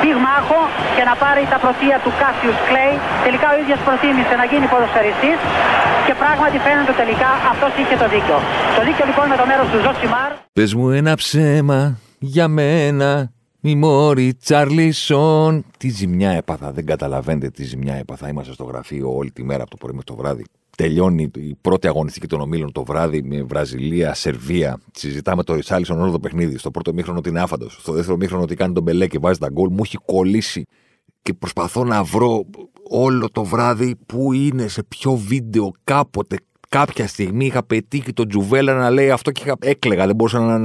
πυγμάχο και να πάρει τα πρωτεία του Cassius Clay. Τελικά ο ίδιος προτίμησε να γίνει ποδοσφαιριστής και πράγματι φαίνεται τελικά αυτός είχε το δίκιο. Το δίκιο λοιπόν με το μέρος του Ζοσιμάρ. Πες μου ένα ψέμα για μένα. Η Μόρη Τσαρλίσον. Τι ζημιά έπαθα, δεν καταλαβαίνετε τι ζημιά έπαθα. Είμαστε στο γραφείο όλη τη μέρα από το πρωί μέχρι το βράδυ. Τελειώνει η πρώτη αγωνιστική των ομίλων το βράδυ με Βραζιλία, Σερβία. Συζητάμε το Ριτσάρλισον όλο το παιχνίδι. Στο πρώτο μήχρονο ότι είναι άφαντος. Στο δεύτερο μήχρονο ότι κάνει τον μπελέ και βάζει τα γκολ. Μου έχει κολλήσει και προσπαθώ να βρω όλο το βράδυ που είναι, σε ποιο βίντεο κάποτε. Κάποια στιγμή είχα πετύχει τον Τζουβέλα να λέει αυτό και έκλαιγα. Δεν μπορούσα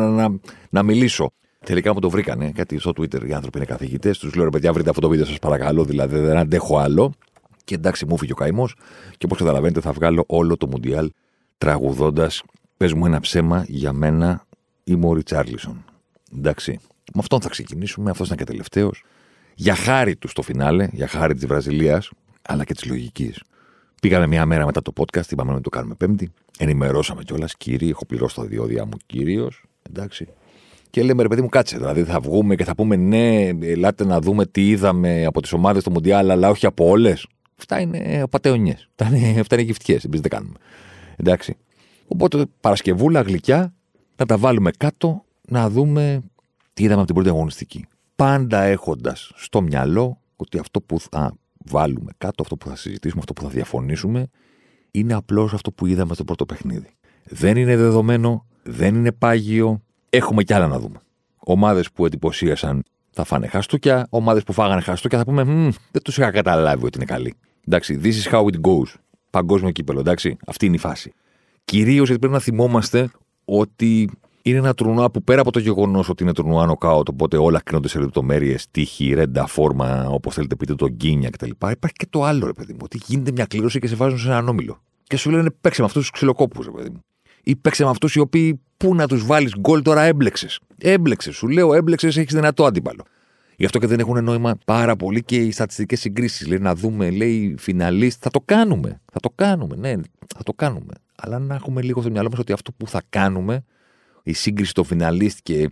να μιλήσω. Τελικά μου το βρήκανε, γιατί στο Twitter οι άνθρωποι είναι καθηγητές. Τους λέω ρε παιδιά, βρείτε αυτό το βίντεο, σας παρακαλώ. Δηλαδή δεν αντέχω άλλο. Και εντάξει, μου φύγει ο καημός. Και όπως καταλαβαίνετε, θα βγάλω όλο το Μουντιάλ τραγουδώντας «Πες μου ένα ψέμα για μένα» ή Μόρι Τσάρλισον. Εντάξει. Με αυτόν θα ξεκινήσουμε. Αυτός ήταν και τελευταίος. Για χάρη του στο φινάλε, για χάρη της Βραζιλίας, αλλά και της λογικής. Πήγαμε μια μέρα μετά το podcast, είπαμε να το κάνουμε Πέμπτη. Ενημερώσαμε κιόλας, κύριοι, έχω πληρώσει τα διόδια μου κύριος. Εντάξει. Και λέμε, ρε παιδί μου, κάτσε. Δηλαδή, θα βγούμε και θα πούμε, ναι, ελάτε να δούμε τι είδαμε από τις ομάδες του Μουντιάλ, αλλά όχι από όλες. Αυτά είναι απατεωνιές. Αυτά είναι γυφτιές. Εμείς δεν κάνουμε. Εντάξει. Οπότε, Παρασκευούλα, γλυκιά, να τα βάλουμε κάτω, να δούμε τι είδαμε από την πρώτη αγωνιστική. Πάντα έχοντας στο μυαλό ότι αυτό που θα βάλουμε κάτω, αυτό που θα συζητήσουμε, αυτό που θα διαφωνήσουμε, είναι απλώς αυτό που είδαμε στο πρώτο παιχνίδι. Δεν είναι δεδομένο, δεν είναι πάγιο. Έχουμε κι άλλα να δούμε. Ομάδες που εντυπωσίασαν θα φάνε χαστούκια, ομάδες που φάγανε χαστούκια θα πούμε δεν τους είχα καταλάβει ότι είναι καλοί. Εντάξει, this is how it goes. Παγκόσμιο κύπελο, εντάξει. Αυτή είναι η φάση. Κυρίως γιατί πρέπει να θυμόμαστε ότι είναι ένα τουρνουά που πέρα από το γεγονός ότι είναι τουρνουά νοκάουτ, οπότε όλα κρίνονται σε λεπτομέρειες, τύχη, ρέντα, φόρμα, όπως θέλετε πείτε, τον γκίνια κτλ. Υπάρχει και το άλλο, ρε παιδί μου, ότι γίνεται μια κλήρωση και σε βάζουν σε έναν όμιλο. Και σου λένε παίξε με αυτούς τους ξυλοκόπους, ρε παιδί μου. Ή παίξε με αυτούς οι οποίοι πού να τους βάλεις γκολ τώρα έμπλεξες. Έμπλεξες, σου λέω, έμπλεξες, έχεις δυνατό αντίπαλο. Γι' αυτό και δεν έχουν νόημα πάρα πολύ και οι στατιστικές συγκρίσεις. Λέει να δούμε, λέει φιναλίστ, θα το κάνουμε, ναι, θα το κάνουμε. Αλλά να έχουμε λίγο στο μυαλό μας ότι αυτό που θα κάνουμε, η σύγκριση των φιναλίστ και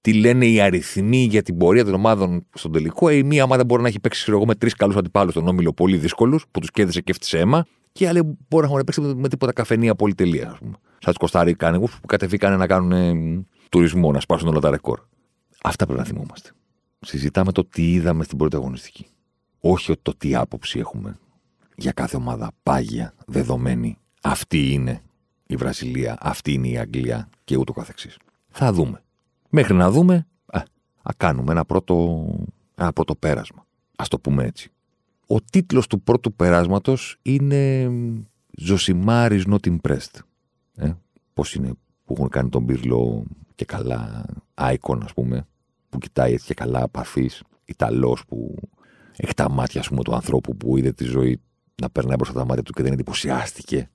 τι λένε οι αριθμοί για την πορεία των ομάδων στον τελικό. Η μία ομάδα μπορεί να έχει παίξει εγώ με τρεις καλούς αντιπάλους στον όμιλο, πολύ δύσκολους, που τους κέρδισε και έφτιαξε αίμα. Και άλλοι μπορεί να έχουν παίξει με τίποτα καφενεία πολυτελεία, ας πούμε. Σαν τη Κοσταρίκα, που κατεβήκανε να κάνουν τουρισμό, να σπάσουν όλα τα ρεκόρ. Αυτά πρέπει να θυμόμαστε. Συζητάμε το τι είδαμε στην πρώτη αγωνιστική. Όχι το τι άποψη έχουμε. Για κάθε ομάδα πάγια, δεδομένη. Αυτή είναι η Βραζιλία, αυτή είναι η Αγγλία και ούτω καθεξής. Θα δούμε. Μέχρι να δούμε, κάνουμε ένα πρώτο πέρασμα. Ας το πούμε έτσι. Ο τίτλος του πρώτου περάσματος είναι «Ζοσιμάρ is not impressed». Πώς είναι που έχουν κάνει τον Πυρλό και καλά άικον, ας πούμε, που κοιτάει έτσι και καλά απαθής, Ιταλός που έχει τα μάτια, ας πούμε, του ανθρώπου που είδε τη ζωή να περνάει μπροστά τα μάτια του και δεν εντυπωσιάστηκε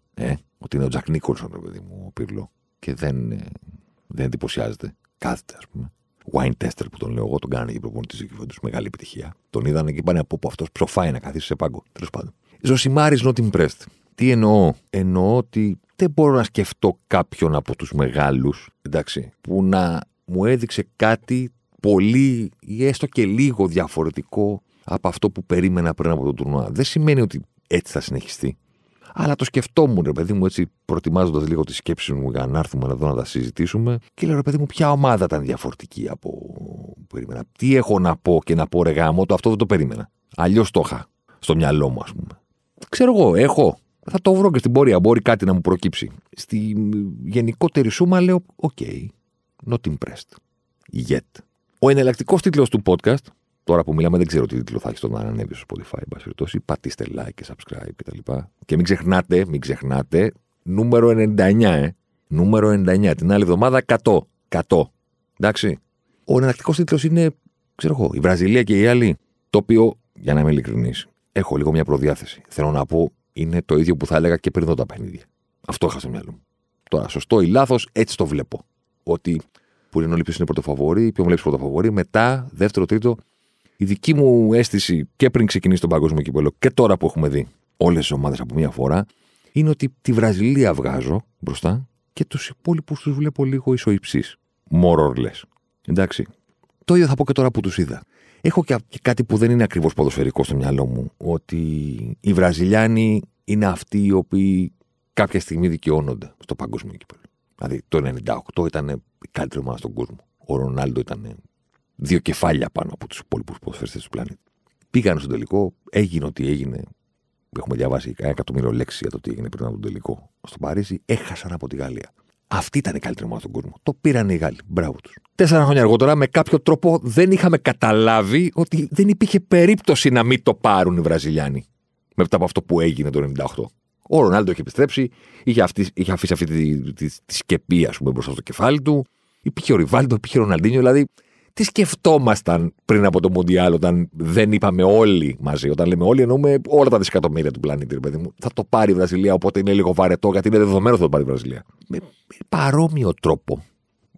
ότι είναι ο Τζακ Νίκολσον, ρε παιδί μου, ο Πυρλό. Και δεν εντυπωσιάζεται. Κάθεται, ας πούμε. Wine tester που τον λέω εγώ, τον κάνανε και προπονητή τη Juventus, μεγάλη επιτυχία. Τον είδανε και είπανε από πού αυτός ψοφάει να καθίσει σε πάγκο. Τέλος πάντων. Ζοσιμάρ is not impressed. Τι εννοώ? Εννοώ ότι δεν μπορώ να σκεφτώ κάποιον από τους μεγάλους, εντάξει, που να μου έδειξε κάτι πολύ ή έστω και λίγο διαφορετικό από αυτό που περίμενα πριν από το τουρνουά. Δεν σημαίνει ότι έτσι θα συνεχιστεί. Αλλά το σκεφτόμουν, ρε παιδί μου, έτσι προετοιμάζοντας λίγο τις σκέψεις μου για να έρθουμε εδώ να τα συζητήσουμε. Και λέω, ρε παιδί μου, ποια ομάδα ήταν διαφορετική από που περίμενα. Τι έχω να πω και να πω, ρε γάμο, το αυτό δεν το περίμενα. Αλλιώς το είχα στο μυαλό μου, ας πούμε. Ξέρω εγώ, έχω. Θα το βρω και στην πορεία. Μπορεί κάτι να μου προκύψει. Στη γενικότερη σούμα λέω, OK, not impressed yet. Ο εναλλακτικός τίτλος του podcast. Τώρα που μιλάμε, δεν ξέρω τι τίτλο θα έχει στον ανέβει στο Spotify. Πατήστε like και subscribe κτλ. Και μην ξεχνάτε, νούμερο 99. Νούμερο 99. Την άλλη εβδομάδα 100. 100. Εντάξει. Ο εναλλακτικός τίτλος είναι, ξέρω εγώ, η Βραζιλία και οι άλλοι. Το οποίο, για να είμαι ειλικρινής, έχω λίγο μια προδιάθεση. Θέλω να πω, είναι το ίδιο που θα έλεγα και πριν δω τα παιχνίδια. Αυτό είχα στο μυαλό μου. Τώρα, σωστό ή λάθος, έτσι το βλέπω. Ότι που λένε όλοι ποιος είναι πρωτοφαβόροι, ποιον βλέπεις πρωτοφαβόροι, μετά, δεύτερο, τρίτο. Η δική μου αίσθηση και πριν ξεκινήσει τον παγκόσμιο κύπελλο και τώρα που έχουμε δει όλες τις ομάδες από μία φορά, είναι ότι τη Βραζιλία βγάζω μπροστά και τους υπόλοιπους τους βλέπω λίγο ισοϊψείς. Μορόρλες. Εντάξει. Το ίδιο θα πω και τώρα που τους είδα. Έχω και κάτι που δεν είναι ακριβώς ποδοσφαιρικό στο μυαλό μου. Ότι οι Βραζιλιάνοι είναι αυτοί οι οποίοι κάποια στιγμή δικαιώνονται στο παγκόσμιο κύπελλο. Δηλαδή το 98 ήταν η καλύτερη ομάδα στον κόσμο. Ο Ρονάλντο ήταν δύο κεφάλια πάνω από τους υπόλοιπους ποδοσφαιριστές του πλανήτη. Πήγαν στον τελικό, έγινε ό,τι έγινε. Έχουμε διαβάσει ένα εκατομμύριο λέξεις για το τι έγινε πριν από τον τελικό στο Παρίσι. Έχασαν από τη Γαλλία. Αυτή ήταν η καλύτερη ομάδα στον κόσμο. Το πήραν οι Γάλλοι. Μπράβο τους. 4 χρόνια αργότερα, με κάποιο τρόπο, δεν είχαμε καταλάβει ότι δεν υπήρχε περίπτωση να μην το πάρουν οι Βραζιλιάνοι μετά από αυτό που έγινε το 98. Ο Ρονάλντο είχε επιστρέψει, είχε αφήσει αυτή τη σκεπή, ας πούμε, μπροστά στο κεφάλι του. Υπήρχε ο Ριβάλντο, υπήρχε ο Ροναλντίνιο. Δηλαδή, τι σκεφτόμασταν πριν από το Μουντιάλ, όταν δεν είπαμε όλοι μαζί. Όταν λέμε όλοι, εννοούμε όλα τα δισεκατομμύρια του πλανήτη, ρε παιδί μου. Θα το πάρει η Βραζιλία, οπότε είναι λίγο βαρετό, γιατί είναι δεδομένο θα το πάρει η Βραζιλία. Με παρόμοιο τρόπο.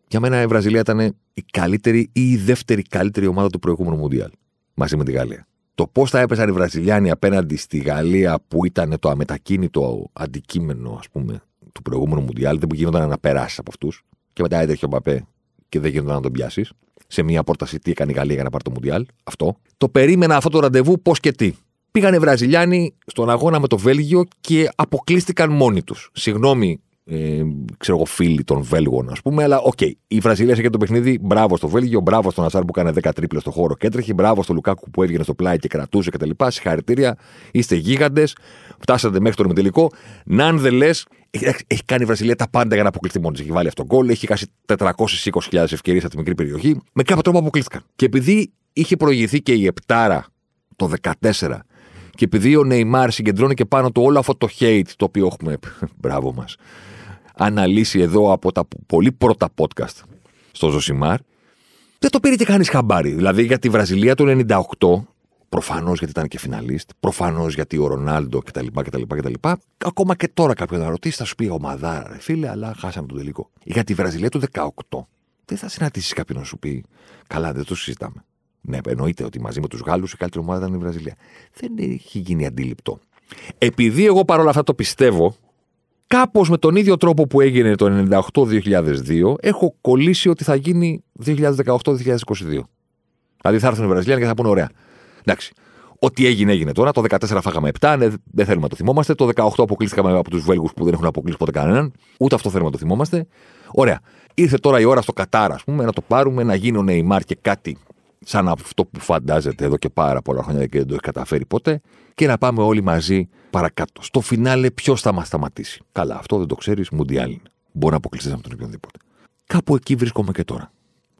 Για μένα η Βραζιλία ήταν η καλύτερη ή η δεύτερη καλύτερη ομάδα του προηγούμενου Μουντιάλ, μαζί με τη Γαλλία. Το πώς θα έπεσαν οι Βραζιλιάνοι απέναντι στη Γαλλία, που ήταν το αμετακίνητο αντικείμενο, ας πούμε, του προηγούμενου Μουντιάλ, δεν γινόταν να περάσει από αυτούς. Και μετά έτρεχε ο Εμπαπέ και δεν γινόταν να τον πιάσει. Σε μια πρόταση τι έκανε η Γαλλία για να πάρει το Μουντιάλ. Αυτό. Το περίμενα αυτό το ραντεβού πώς και τι. Πήγαν οι Βραζιλιάνοι στον αγώνα με το Βέλγιο και αποκλείστηκαν μόνοι τους. Συγγνώμη, ξέρω εγώ, φίλοι των Βέλγων, ας πούμε, αλλά οκ. Η Βραζιλία έκανε το παιχνίδι. Μπράβο στο Βέλγιο, μπράβο στον Ασάρ που έκανε 10 τρίπλες στο χώρο και έτρεχε. Μπράβο στο Λουκάκου που έβγαινε στο πλάι και κρατούσε κτλ. Συγχαρητήρια. Είστε γίγαντες. Φτάσατε μέχρι τον ημιτελικό. Nonetheless, έχει κάνει η Βραζιλία τα πάντα για να αποκλειστεί μόνη της. Έχει βάλει αυτόν τον γκολ, έχει χάσει 420.000 ευκαιρίες από τη μικρή περιοχή. Με κάποιο τρόπο αποκλείστηκαν. Και επειδή είχε προηγηθεί και η Επτάρα το 14, και επειδή ο Νεϊμάρ συγκεντρώνει και πάνω του όλο αυτό το hate το οποίο έχουμε, μπράβο μας, αναλύσει εδώ από τα πολύ πρώτα podcast στο Ζοσιμάρ, δεν το πήρε και κανείς χαμπάρι. Δηλαδή για τη Βραζιλία του 98. Προφανώς γιατί ήταν και φιναλίστ, προφανώς γιατί ο Ρονάλντο κτλ. Ακόμα και τώρα κάποιον να ρωτήσει, θα σου πει ομαδάρα, ρε φίλε, αλλά χάσαμε τον τελικό. Για τη Βραζιλία του 18, δεν θα συναντήσεις κάποιον να σου πει, καλά, δεν το συζητάμε. Ναι, εννοείται ότι μαζί με τους Γάλλους η καλύτερη ομάδα ήταν η Βραζιλία. Δεν έχει γίνει αντίληπτο. Επειδή εγώ παρόλα αυτά το πιστεύω, κάπως με τον ίδιο τρόπο που έγινε το 98-2002, έχω κολλήσει ότι θα γίνει 2018-2022. Δηλαδή θα έρθουν οι Βραζιλιάνοι και θα πούνε ωραία. Εντάξει. Ό,τι έγινε, έγινε τώρα. Το 14 φάγαμε 7. Ναι, δεν θέλουμε να το θυμόμαστε. Το 18 αποκλείστηκαμε από τους Βέλγους που δεν έχουν αποκλείσει ποτέ κανέναν. Ούτε αυτό θέλουμε να το θυμόμαστε. Ωραία. Ήρθε τώρα η ώρα στο Κατάρ, ας πούμε, να το πάρουμε, να γίνει ο Νεϊμάρ και κάτι σαν αυτό που φαντάζεται εδώ και πάρα πολλά χρόνια και δεν το έχει καταφέρει ποτέ. Και να πάμε όλοι μαζί παρακάτω. Στο φινάλε, ποιος θα μας σταματήσει. Καλά, αυτό δεν το ξέρεις. Μουντιάλ είναι. Μπορεί να αποκλειστεί από τον οποιονδήποτε. Κάπου εκεί βρίσκομαι και τώρα.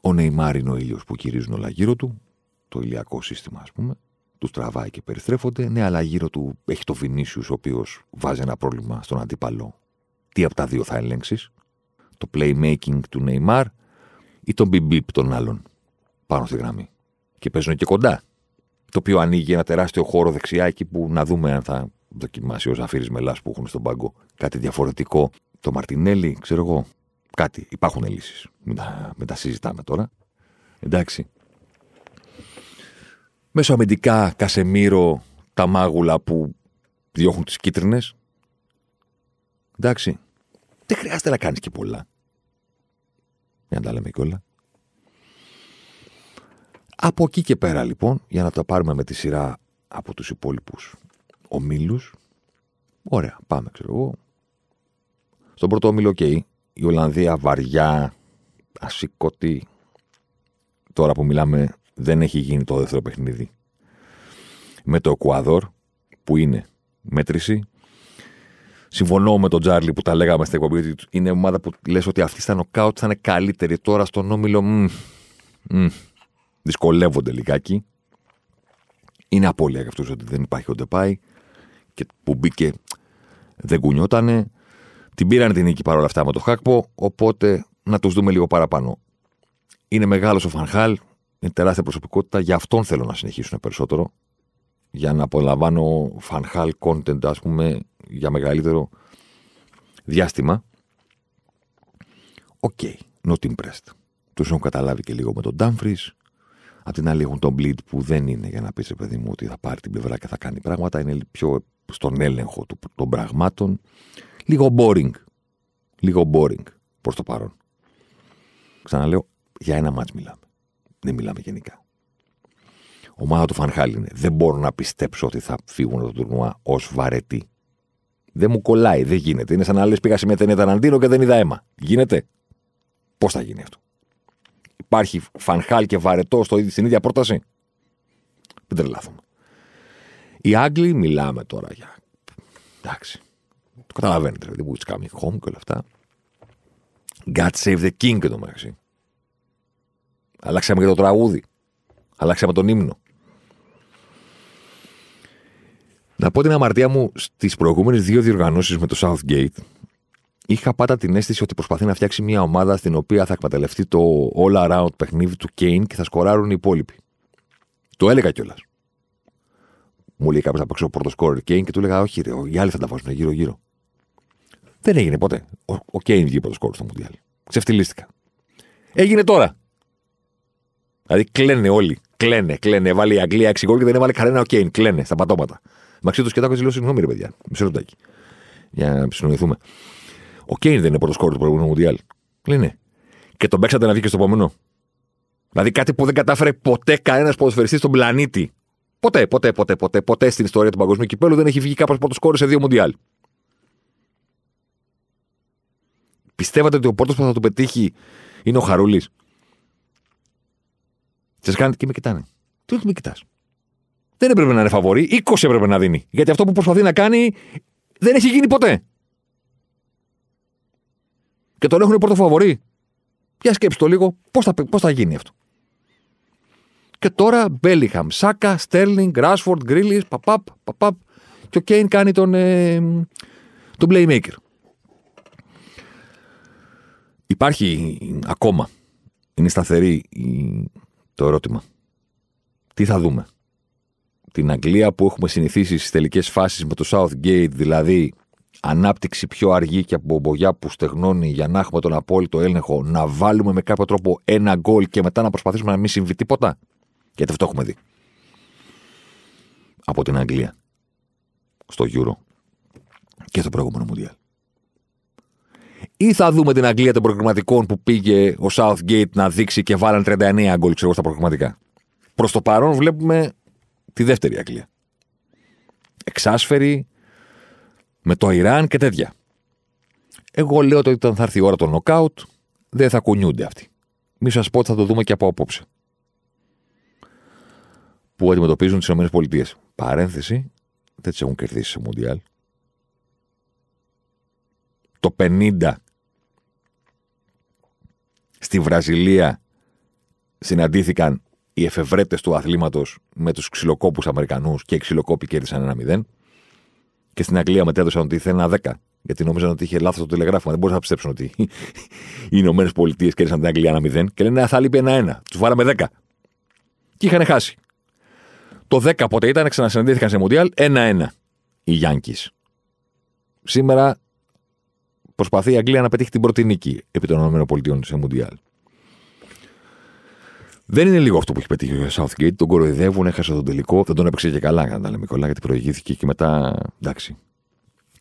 Ο Νεϊμάρ είναι ο ήλιος που γυρίζουν όλα γύρω του. Το ηλιακό σύστημα, ας πούμε, τους τραβάει και περιστρέφονται. Ναι, αλλά γύρω του έχει το Βινίσιους, ο οποίος βάζει ένα πρόβλημα στον αντίπαλο. Τι από τα δύο θα ελέγξεις, το playmaking του Νεϊμάρ ή τον μπιμπίπ των άλλων πάνω στη γραμμή. Και παίζουν και κοντά. Το οποίο ανοίγει ένα τεράστιο χώρο δεξιά, εκεί που να δούμε αν θα δοκιμάσει ο Ζαφίρης Μελάς που έχουν στον πάγκο κάτι διαφορετικό. Το Μαρτινέλη, ξέρω εγώ, κάτι. Υπάρχουν λύσεις. Μην τα συζητάμε τώρα. Εντάξει. Μέσω αμυντικά, Κασεμίρο, τα μάγουλα που διώχνουν τις κίτρινες. Εντάξει. Δεν χρειάζεται να κάνεις και πολλά. Για να τα λέμε κιόλα. Από εκεί και πέρα, λοιπόν, για να τα πάρουμε με τη σειρά από τους υπόλοιπους ομίλους. Ωραία, πάμε, ξέρω εγώ. Στον πρώτο ομίλο, η Ολλανδία βαριά, ασήκωτη. Τώρα που μιλάμε, δεν έχει γίνει το δεύτερο παιχνίδι με το Εκουαδόρ, που είναι μέτρηση. Συμφωνώ με τον Τζάρλι που τα λέγαμε στην εκπομπή, ότι είναι ομάδα που λες ότι αυτή στα νοκάουτ θα είναι καλύτερη. Τώρα στον όμιλο δυσκολεύονται λιγάκι. Είναι απώλεια για αυτούς ότι δεν υπάρχει ο Ντεπάι, και που μπήκε δεν κουνιότανε. Την πήραν την νίκη παρόλα αυτά με το Χάκπο, οπότε να τους δούμε λίγο παραπάνω. Είναι μεγάλος ο Φαν Χάαλ. Είναι τεράστια προσωπικότητα, γι' αυτόν θέλω να συνεχίσουν περισσότερο. για να απολαμβάνω Φαν Χάαλ content, ας πούμε, για μεγαλύτερο διάστημα. Οκ, not impressed. Τους έχουν καταλάβει και λίγο με τον Dumfries. Απ' την άλλη έχουν τον Bleed που δεν είναι για να πεις, ρε παιδί μου, ότι θα πάρει την πλευρά και θα κάνει πράγματα. Είναι πιο στον έλεγχο των πραγμάτων. Λίγο boring. Λίγο boring προς το παρόν. Ξαναλέω, για ένα μάτς μιλάμε. Δεν μιλάμε γενικά. Ομάδα του Φαν Χάαλ είναι. Δεν μπορώ να πιστέψω ότι θα φύγουν από το τουρνουά ως βαρετοί. Δεν μου κολλάει, δεν γίνεται. Είναι σαν να λες πήγα σε μια ταινία Ταραντίνο και δεν είδα αίμα. Γίνεται. Πώς θα γίνει αυτό? Υπάρχει Φαν Χάαλ και βαρετό στην ίδια πρόταση? Δεν τρελάθομαι. Οι Άγγλοι μιλάμε τώρα για. Εντάξει. Το καταλαβαίνετε. Δεν μπορεί να κάνει home και όλα αυτά. God save the king εδώ μεταξύ. Αλλάξαμε και το τραγούδι. Αλλάξαμε τον ύμνο. Να πω την αμαρτία μου, στις προηγούμενες δύο διοργανώσεις με το Southgate, είχα πάντα την αίσθηση ότι προσπαθεί να φτιάξει μια ομάδα στην οποία θα εκμεταλλευτεί το all around παιχνίδι του Κέιν και θα σκοράρουν οι υπόλοιποι. Το έλεγα κιόλας. Μου λέει κάποιος να παίξω πρώτο σκόρερ Κέιν και του έλεγα όχι, ρε, οι άλλοι θα τα βάζουν γύρω-γύρω. Δεν έγινε ποτέ. Ο Κέιν βγήκε πρώτο σκόρερ στο Μουντιάλ. Ξεφτυλίστηκα. Έγινε τώρα. Δηλαδή κλαίνε όλοι. Κλαίνε. Έβαλε η Αγγλία 6 γκολ και δεν έβαλε κανένα ο Κέιν. Κλαίνε στα πατώματα. Μαξί του και τάκο λέω συγγνώμη, ρε παιδιά. Μισό λεπτάκι. Για να συνοηθούμε. Ο Κέιν δεν είναι πρώτο σκόρερ του προηγούμενου Μουντιάλ. Κλαίνε. Και τον παίξατε να βγει και στο επόμενο. Δηλαδή κάτι που δεν κατάφερε ποτέ κανένα ποδοσφαιριστή στον πλανήτη. Ποτέ στην ιστορία του παγκοσμίου κυπέλου δεν έχει βγει κάποιο πρώτο σκόρερ σε δύο Μουντιάλ. Πιστεύατε ότι ο πρώτο που θα το πετύχει είναι ο Χαρούλης? Τσεσκάνε και με κοιτάνε. Τι με κοιτάς? Δεν έπρεπε να είναι φαβορή, 20 έπρεπε να δίνει. Γιατί αυτό που προσπαθεί να κάνει δεν έχει γίνει ποτέ. Και τον έχουν πρώτο φαβορή. Για σκέψου το λίγο, πώς θα γίνει αυτό. Και τώρα Μπέλιχαμ, Σάκα, Στέρλινγκ, Ράσφορντ, Γκρίλις, παπαπ. Και ο Κέιν κάνει τον playmaker. Υπάρχει ακόμα. Είναι σταθερή το ερώτημα. Τι θα δούμε? Την Αγγλία που έχουμε συνηθίσει στις τελικές φάσεις με το Southgate, δηλαδή ανάπτυξη πιο αργή και από μπογιά που στεγνώνει για να έχουμε τον απόλυτο έλεγχο, να βάλουμε με κάποιο τρόπο ένα γκολ και μετά να προσπαθήσουμε να μην συμβεί τίποτα. Γιατί αυτό έχουμε δει. Από την Αγγλία. Στο Euro. Και στο προηγούμενο Μουντιάλ. Ή θα δούμε την Αγγλία των προκριματικών που πήγε ο Southgate να δείξει και βάλαν 39 γκολ, ξέρω εγώ, στα προκριματικά. Προς το παρόν βλέπουμε τη δεύτερη Αγγλία. Εξάσφαιρη, με το Ιράν και τέτοια. Εγώ λέω ότι όταν θα έρθει η ώρα των νοκάουτ, δεν θα κουνιούνται αυτοί. Μη σας πω ότι θα το δούμε και από απόψε. Που αντιμετωπίζουν τις ΗΠΑ. Παρένθεση, δεν τις έχουν κερδίσει σε Μουντιάλ. Το 50 στη Βραζιλία συναντήθηκαν οι εφευρέτες του αθλήματος με τους ξυλοκόπους Αμερικανούς και οι ξυλοκόποι κέρδισαν 1-0. Και στην Αγγλία μετέδωσαν ότι είχε 1-10, γιατί νόμιζαν ότι είχε λάθος το τηλεγράφημα. Δεν μπορούσαν να πιστέψουν ότι οι Ηνωμένες Πολιτείες κέρδισαν την Αγγλία 1-0 και λένε θα λείπει 1-1. Τους βάλαμε 10. Και είχαν χάσει. Το 10 ποτέ ήταν, ξανασυναντήθηκαν σε Μουντιάλ 1-1 οι Yankees. Σήμερα προσπαθεί η Αγγλία να πετύχει την πρώτη νίκη επί των ΗΠΑ σε Μουντιάλ. Δεν είναι λίγο αυτό που έχει πετύχει ο Southgate. Τον κοροϊδεύουν, έχασε τον τελικό. Δεν τον έπαιξε και καλά, κατά τα λέμε κολλά, γιατί προηγήθηκε και μετά. Εντάξει.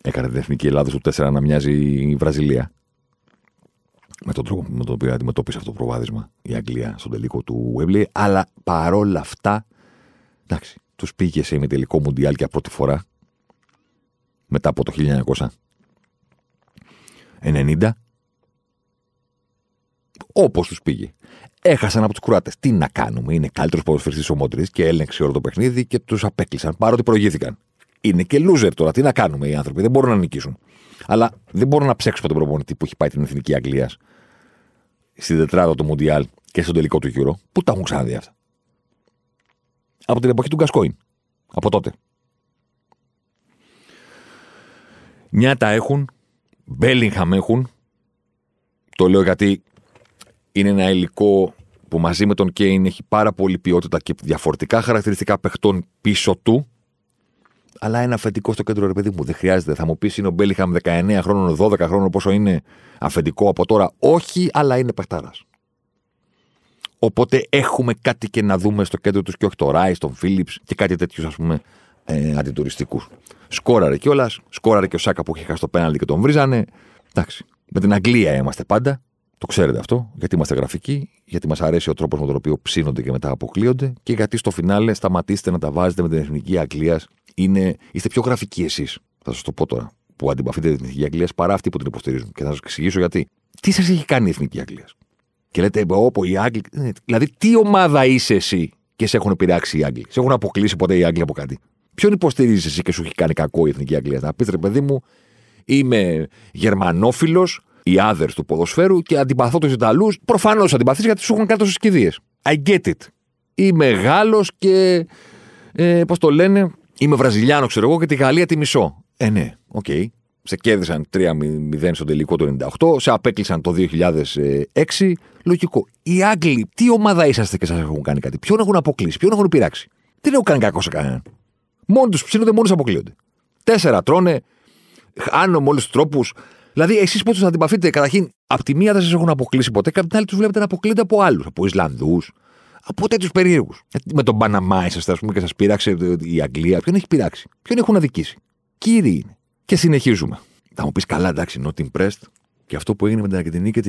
Έκανε την εθνική Ελλάδα του 4 να μοιάζει η Βραζιλία. Με τον τρόπο με τον οποίο αντιμετώπισε αυτό το προβάδισμα η Αγγλία στον τελικό του Wembley. Αλλά παρόλα αυτά, εντάξει, του πήγε σε ημιτελικό Μουντιάλ για πρώτη φορά μετά από το 1990. Όπως τους πήγε. Έχασαν από τους Κροάτες. Τι να κάνουμε, είναι καλύτερος ποδοσφαιριστής ο Μοντρίς και έλεγξε όλο το παιχνίδι και τους απέκλεισαν παρότι προηγήθηκαν. Είναι και loser τώρα. Τι να κάνουμε οι άνθρωποι, δεν μπορούν να νικήσουν. Αλλά δεν μπορούν να ψέξουν τον προπονητή που έχει πάει την εθνική Αγγλίας στην τετράδα του Μουντιάλ και στον τελικό του Euro. Πού τα έχουν ξαναδεί αυτά? Από την εποχή του Γκασκόιν. Από τότε. Νιάτα έχουν. Μπέλιγχαμ έχουν. Το λέω γιατί είναι ένα υλικό που μαζί με τον Κέιν έχει πάρα πολύ ποιότητα και διαφορετικά χαρακτηριστικά παιχτών πίσω του αλλά ένα αφεντικό στο κέντρο, ρε παιδί μου. Δεν χρειάζεται. Θα μου πει είναι ο Μπέλιχαμ 19 χρόνων, 12 χρόνων, πόσο είναι αφεντικό από τώρα. Όχι, αλλά είναι παιχτάρας. Οπότε έχουμε κάτι και να δούμε στο κέντρο του και όχι το Ράι, τον Φίλιπς και κάτι τέτοιου, ας πούμε, αντιτουριστικού. Σκόραρε κιόλα, σκόραρε και ο Σάκα που είχε χάσει το πέναλτι και τον βρίζανε. Εντάξει. Με την Αγγλία είμαστε πάντα. Το ξέρετε αυτό, γιατί είμαστε γραφικοί, γιατί μας αρέσει ο τρόπος με τον οποίο ψήνονται και μετά αποκλείονται και γιατί στο φινάλε σταματήστε να τα βάζετε με την Εθνική Αγγλία. Είστε πιο γραφικοί εσείς, θα σας το πω τώρα, που αντιπαθείτε την Εθνική Αγγλία παρά αυτοί που την υποστηρίζουν. Και θα σας εξηγήσω γιατί. Τι σας έχει κάνει η Εθνική Αγγλία. Και λέτε, όπου οι Άγγλοι. Δηλαδή, τι ομάδα είσαι εσύ και σε έχουν επηρεάξει οι Άγγλοι. Σε έχουν αποκλείσει ποτέ οι Άγγλοι από κάτι. Ποιον υποστηρίζει εσύ και σου έχει κάνει κακό η Εθνική Αγγλία. Να πείτε, ρε παιδί μου, είμαι γερμανόφιλος. Οι others του ποδοσφαίρου και αντιπαθώ τους Ιταλούς. Προφανώς αντιπαθείς γιατί σου έχουν κάνει τόσες κηδείες. I get it. Είμαι Γάλλος και. Πώς το λένε, είμαι Βραζιλιάνο, ξέρω εγώ, και τη Γαλλία τη μισώ. Ναι, οκ. Okay. Σε κέρδισαν 3-0 στο τελικό το 98, σε απέκλεισαν το 2006. Λογικό. Οι Άγγλοι, τι ομάδα είσαστε και σας έχουν κάνει κάτι. Ποιον έχουν αποκλείσει, ποιον έχουν πειράξει. Δεν έχουν κάνει κακό σε κανέναν. Μόνοι τους ψήνονται, μόνοι τους αποκλείονται. 4 τρώνε, χάνω με όλους τους τρόπους. Δηλαδή, εσείς πώς τους αντιπαθείτε, καταρχήν, από τη μία δεν σας έχουν αποκλείσει ποτέ, και από την άλλη τους βλέπετε να αποκλείονται από άλλους, από Ισλανδούς, από τέτοιους περίεργους. Με τον Παναμά είσαστε, ας πούμε, και σας πείραξε η Αγγλία. Ποιον έχει πειράξει, ποιον έχουν αδικήσει. Κύριοι είναι. Και συνεχίζουμε. Θα μου πεις, καλά, εντάξει, not impressed. Και αυτό που έγινε με την Αργεντινή και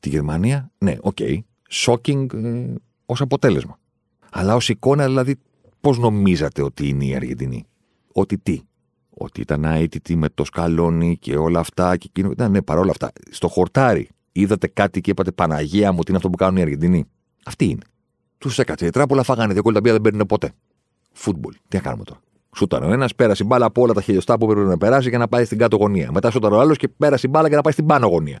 τη Γερμανία, ναι, οκ. Okay. Shocking ως αποτέλεσμα. Αλλά ως εικόνα, δηλαδή, πώς νομίζατε ότι είναι η Αργεντινή. Ότι τι. Ότι ήταν αίτητη με το σκαλόνι και όλα αυτά. Και εκείνο. Ναι, παρόλα αυτά. Στο χορτάρι είδατε κάτι και είπατε Παναγία μου, τι είναι αυτό που κάνουν οι Αργεντινοί. Αυτή είναι. Τους έκατσε η τράπουλα, φάγανε δύο γκολ τα οποία δεν παίρνουν ποτέ. Φούτμπολ. Τι να κάνουμε τώρα. Σούτανε ο ένας, πέρασε μπάλα από όλα τα χιλιοστά που έπρεπε να περάσει για να πάει στην κάτω γωνία. Μετά σούτανε ο άλλος και πέρασε μπάλα για να πάει στην πάνω γωνία.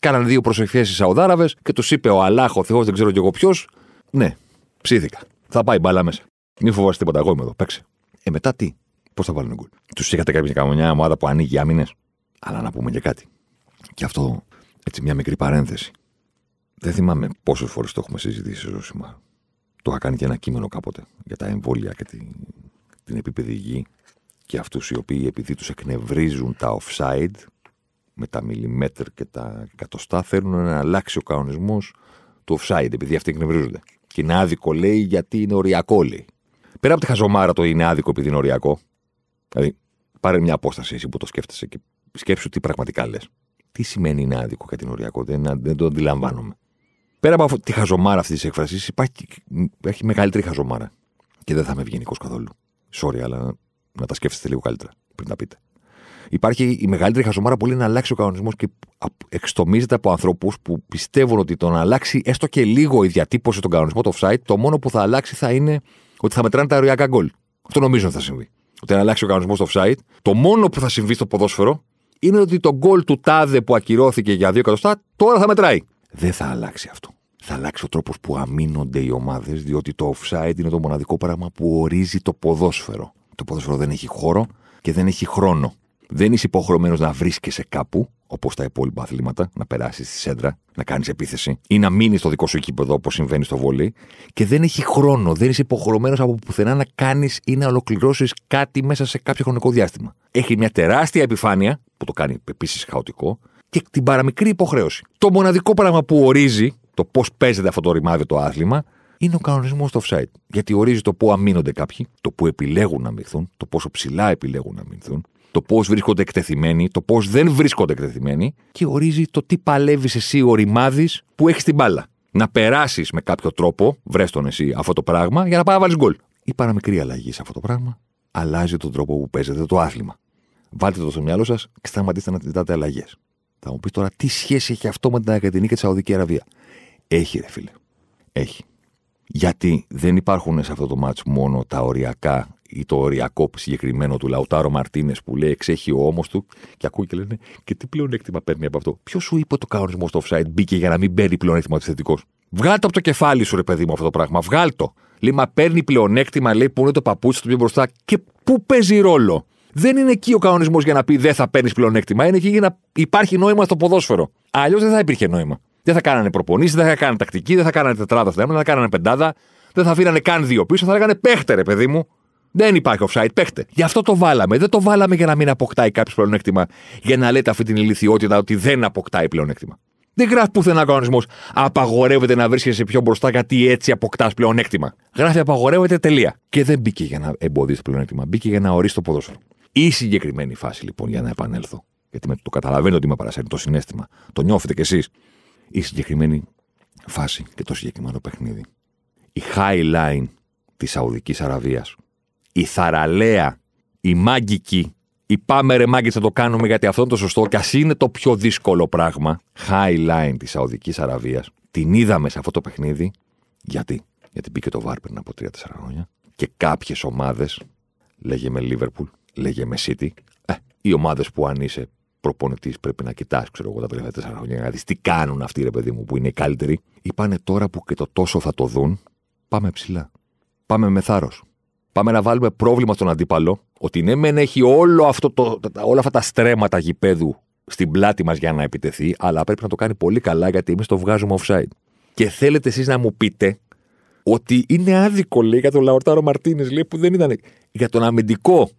Κάνανε δύο προσευχές οι Σαουδάραβες και τους είπε ο Αλάχ, ο Θεός, δεν ξέρω κι εγώ ποιος. Ναι, ψήθηκα. Θα πάει μπάλα μέσα. Μην φοβάσαι τίποτα, εγώ είμαι εδώ. Παίξε. Μετά τι. Πώς θα βάλουν γκολ. Τους είχατε κάποια μια ομάδα που ανοίγει άμυνες. Αλλά να πούμε και κάτι. Και αυτό έτσι μια μικρή παρένθεση. Δεν θυμάμαι πόσες φορές το έχουμε συζητήσει σε Ζοσιμάρ. Το είχα κάνει και ένα κείμενο κάποτε για τα εμβόλια και την επίπεδη γη και αυτούς οι οποίοι επειδή τους εκνευρίζουν τα offside με τα μιλιμέτρ και τα εκατοστά θέλουν να αλλάξει ο κανονισμός του offside επειδή αυτοί εκνευρίζονται. Και είναι άδικο λέει γιατί είναι οριακό λέει. Πέρα από τη χαζομάρα το είναι άδικο επειδή είναι οριακό. Δηλαδή, πάρε μια απόσταση εσύ που το σκέφτεσαι και σκέψου τι πραγματικά λες. Τι σημαίνει είναι άδικο και είναι οριακό, δεν το αντιλαμβάνομαι. Πέρα από τη χαζομάρα αυτή τη έκφραση, υπάρχει μεγαλύτερη χαζομάρα. Και δεν θα είμαι ευγενικός καθόλου. Sorry, αλλά να τα σκέφτεστε λίγο καλύτερα πριν τα πείτε. Υπάρχει η μεγαλύτερη χαζομάρα που λέει να αλλάξει ο κανονισμός και εξτομίζεται από ανθρώπους που πιστεύουν ότι το να αλλάξει έστω και λίγο η διατύπωση των κανονισμών του offside, το μόνο που θα αλλάξει θα είναι ότι θα μετράνε τα οριακά γκολ. Αυτό νομίζω ότι θα συμβεί. Ότι να αλλάξει ο κανονισμός στο offside, το μόνο που θα συμβεί στο ποδόσφαιρο είναι ότι το γκολ του τάδε που ακυρώθηκε για 2 εκατοστά τώρα θα μετράει. Δεν θα αλλάξει αυτό. Θα αλλάξει ο τρόπος που αμήνονται οι ομάδες, διότι το offside είναι το μοναδικό πράγμα που ορίζει το ποδόσφαιρο. Το ποδόσφαιρο δεν έχει χώρο και δεν έχει χρόνο. Δεν είσαι υποχρεωμένος να βρίσκεσαι κάπου, όπως τα υπόλοιπα αθλήματα, να περάσεις στη σέντρα, να κάνεις επίθεση ή να μείνεις στο δικό σου γήπεδο, όπως συμβαίνει στο βόλεϊ, και δεν έχει χρόνο. Δεν είσαι υποχρεωμένος από πουθενά να κάνεις ή να ολοκληρώσεις κάτι μέσα σε κάποιο χρονικό διάστημα. Έχει μια τεράστια επιφάνεια, που το κάνει επίσης χαοτικό, και την παραμικρή υποχρέωση. Το μοναδικό πράγμα που ορίζει το πώς παίζεται αυτό το ρημάδι το άθλημα είναι ο κανονισμός του offside. Γιατί ορίζει το πού αμήνονται κάποιοι, το πού επιλέγουν να μηνθούν, το πόσο ψηλά επιλέγουν να μηνθούν. Το πώς βρίσκονται εκτεθειμένοι, το πώς δεν βρίσκονται εκτεθειμένοι και ορίζει το τι παλεύεις εσύ ο ρημάδης που έχεις την μπάλα. Να περάσεις με κάποιο τρόπο, βρες τον εσύ αυτό το πράγμα, για να πάει να βάλεις γκολ. Η παραμικρή αλλαγή σε αυτό το πράγμα αλλάζει τον τρόπο που παίζετε το άθλημα. Βάλτε το στο μυαλό σας και σταματήστε να κοιτάτε αλλαγές. Θα μου πεις τώρα τι σχέση έχει αυτό με την Αργεντινή και τη Σαουδική Αραβία. Έχει, ρε φίλε. Έχει. Γιατί δεν υπάρχουν σε αυτό το μάτς μόνο τα οριακά ή το οριακό συγκεκριμένο του Λαουτάρο Μαρτίνες που λέει εξέχει ο ώμος του και ακούει και λένε και τι πλεονέκτημα παίρνει από αυτό. Ποιος σου είπε το κανονισμό στο offside μπήκε για να μην παίρνει πλεονέκτημα του θετικός. Βγάλ' το από το κεφάλι σου, ρε παιδί μου, αυτό το πράγμα. Βγάλ' το. Λέει, μα παίρνει πλεονέκτημα, λέει, που είναι το παπούτσι του πιο μπροστά και πού παίζει ρόλο. Δεν είναι εκεί ο κανονισμός για να πει δεν θα παίρνει πλεονέκτημα. Είναι εκεί για να υπάρχει νόημα στο ποδόσφαιρο. Αλλιώς δεν θα υπήρχε νόημα. Δεν θα κάνανε προπονήσεις, δεν θα κάνανε τακτική, δεν θα κάνανε τετράδα, δεν θα κάνανε πεντάδα, δεν θα αφήνανε καν δύο πίσω, θα λέγανε παίχτε, ρε παιδί μου. Δεν υπάρχει offside, παίχτε. Γι' αυτό το βάλαμε. Δεν το βάλαμε για να μην αποκτάει κάποιο πλεονέκτημα, για να λέτε αυτή την ηλιθιότητα ότι δεν αποκτάει πλεονέκτημα. Δεν γράφει πουθενά κανονισμός. Απαγορεύεται να βρίσκεσαι πιο μπροστά γιατί έτσι αποκτάς πλεονέκτημα. Γράφει απαγορεύεται, τελεία. Και δεν μπήκε για να εμποδίσει το πλεονέκτημα. Μπήκε για να ορίσει το ποδόσφαιρο. Η συγκεκριμένη φάση λοιπόν, για να επανέλθω, γιατί το καταλαβαίνω ότι με παρασέρνει το συναίσθημα, το νιώθετε κι εσείς. Η συγκεκριμένη φάση και το συγκεκριμένο παιχνίδι. Η high line της Σαουδικής Αραβίας. Η θαραλέα, η μάγικη, η πάμε ρε μάγκες θα το κάνουμε γιατί αυτό είναι το σωστό και ας είναι το πιο δύσκολο πράγμα, high line της Σαουδικής Αραβίας, την είδαμε σε αυτό το παιχνίδι, γιατί μπήκε το VAR πριν από 3-4 χρόνια και κάποιες ομάδες, λέγε με Liverpool, λέγε με City, οι ομάδες που αν είσαι προπονητής πρέπει να κοιτάς, ξέρω εγώ, τα τελευταία 4 χρόνια, να δεις τι κάνουν αυτοί ρε παιδί μου που είναι οι καλύτεροι, είπανε τώρα που και το τόσο θα το δουν, πάμε ψηλά, πάμε με θάρρος. Πάμε να βάλουμε πρόβλημα στον αντίπαλο ότι ναι, μεν έχει όλα αυτά τα στρέμματα γηπέδου στην πλάτη μας για να επιτεθεί, αλλά πρέπει να το κάνει πολύ καλά γιατί εμείς το βγάζουμε offside. Και θέλετε εσείς να μου πείτε ότι είναι άδικο, λέει, για τον Λαορτάρο Μαρτίνες, λέει, που δεν ήταν. Για τον αμυντικό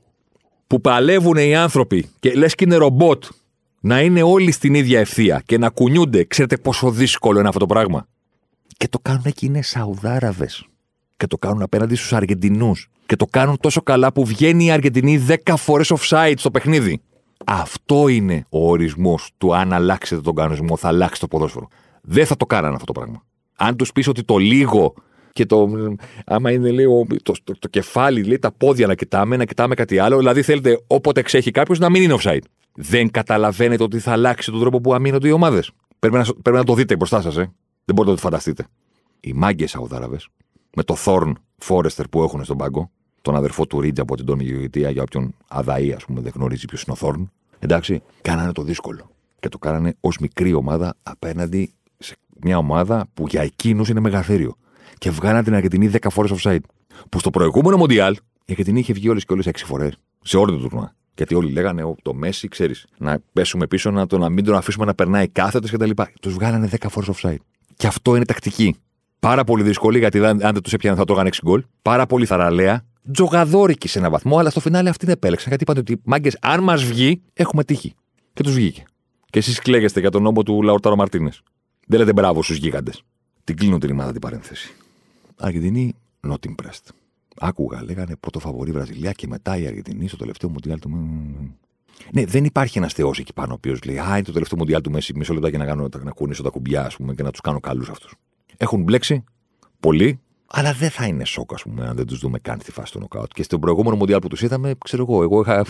που παλεύουν οι άνθρωποι και λες και είναι ρομπότ, να είναι όλοι στην ίδια ευθεία και να κουνιούνται. Ξέρετε πόσο δύσκολο είναι αυτό το πράγμα. Και το κάνουν εκεί είναι Σαουδάραβες. Και το κάνουν απέναντι στους Αργεντινούς. Και το κάνουν τόσο καλά που βγαίνει η Αργεντινή 10 φορές offside στο παιχνίδι. Αυτό είναι ο ορισμός του αν αλλάξετε τον κανονισμό, θα αλλάξει το ποδόσφαιρο. Δεν θα το κάνανε αυτό το πράγμα. Αν τους πεις ότι το λίγο και το. Άμα είναι λίγο. Το κεφάλι, λέει, τα πόδια να κοιτάμε κάτι άλλο. Δηλαδή θέλετε όποτε ξέχει κάποιος να μην είναι offside. Δεν καταλαβαίνετε ότι θα αλλάξει τον τρόπο που αμήνονται οι ομάδες. Πρέπει να το δείτε μπροστά σας, Δεν μπορείτε να το φανταστείτε. Οι μάγκες Σαουδάραβες. Με το Thorn Forester που έχουν στον πάγκο, τον αδερφό του Ρίτζα από την Τόμη Γεωργητία, για όποιον αδαΐ, ας πούμε, δεν γνωρίζει ποιος είναι ο Thorn. Εντάξει, κάνανε το δύσκολο. Και το κάνανε ως μικρή ομάδα απέναντι σε μια ομάδα που για εκείνους είναι μεγαθύριο. Και βγάνανε την Αργεντινή 10 φορές offside. Που στο προηγούμενο Μοντιάλ, η Αργεντινή είχε βγει όλες και όλες 6 φορές σε όλο το τουρνουά. Γιατί όλοι λέγανε το Μέση, ξέρεις, να πέσουμε πίσω, να μην τον αφήσουμε να περνάει κάθετος κτλ. Τους βγάνανε 10 φορές offside. Και αυτό είναι τακτική. Πάρα πολύ δύσκολη, γιατί αν δεν τους έπιανε θα το έκανε 6 γκολ. Πάρα πολύ θαραλέα. Τζογαδόρικη σε έναν βαθμό, αλλά στο φινάλε αυτήν επέλεξαν. Γιατί είπαν ότι μάγκες, αν μας βγει, έχουμε τύχη. Και τους βγήκε. Και εσείς κλαίγεστε για τον νόμο του Λαορτάρο Μαρτίνες. Δεν λέτε μπράβο στους γίγαντες. Την κλείνω την ημάδα την παρένθεση. Αργεντινή, not impressed. Άκουγα, λέγανε πρώτο φαβορί Βραζιλία και μετά η Αργεντινή στο τελευταίο Μουντιάλ του. Ναι, δεν υπάρχει ένα θεός εκεί πάνω ο οποίος λέει είναι το τελευταίο Μουντιάλ του Μέση, μισό λεπτό και να κουνήσω τα κουμπιά, ας πούμε, και να τους κάνω καλούς αυτούς. Έχουν μπλέξει πολύ, αλλά δεν θα είναι σοκ, ας πούμε, αν δεν τους δούμε καν στη φάση του νοκάουτ. Και στον προηγούμενο Μουντιάλ που τους είδαμε, ξέρω εγώ είχα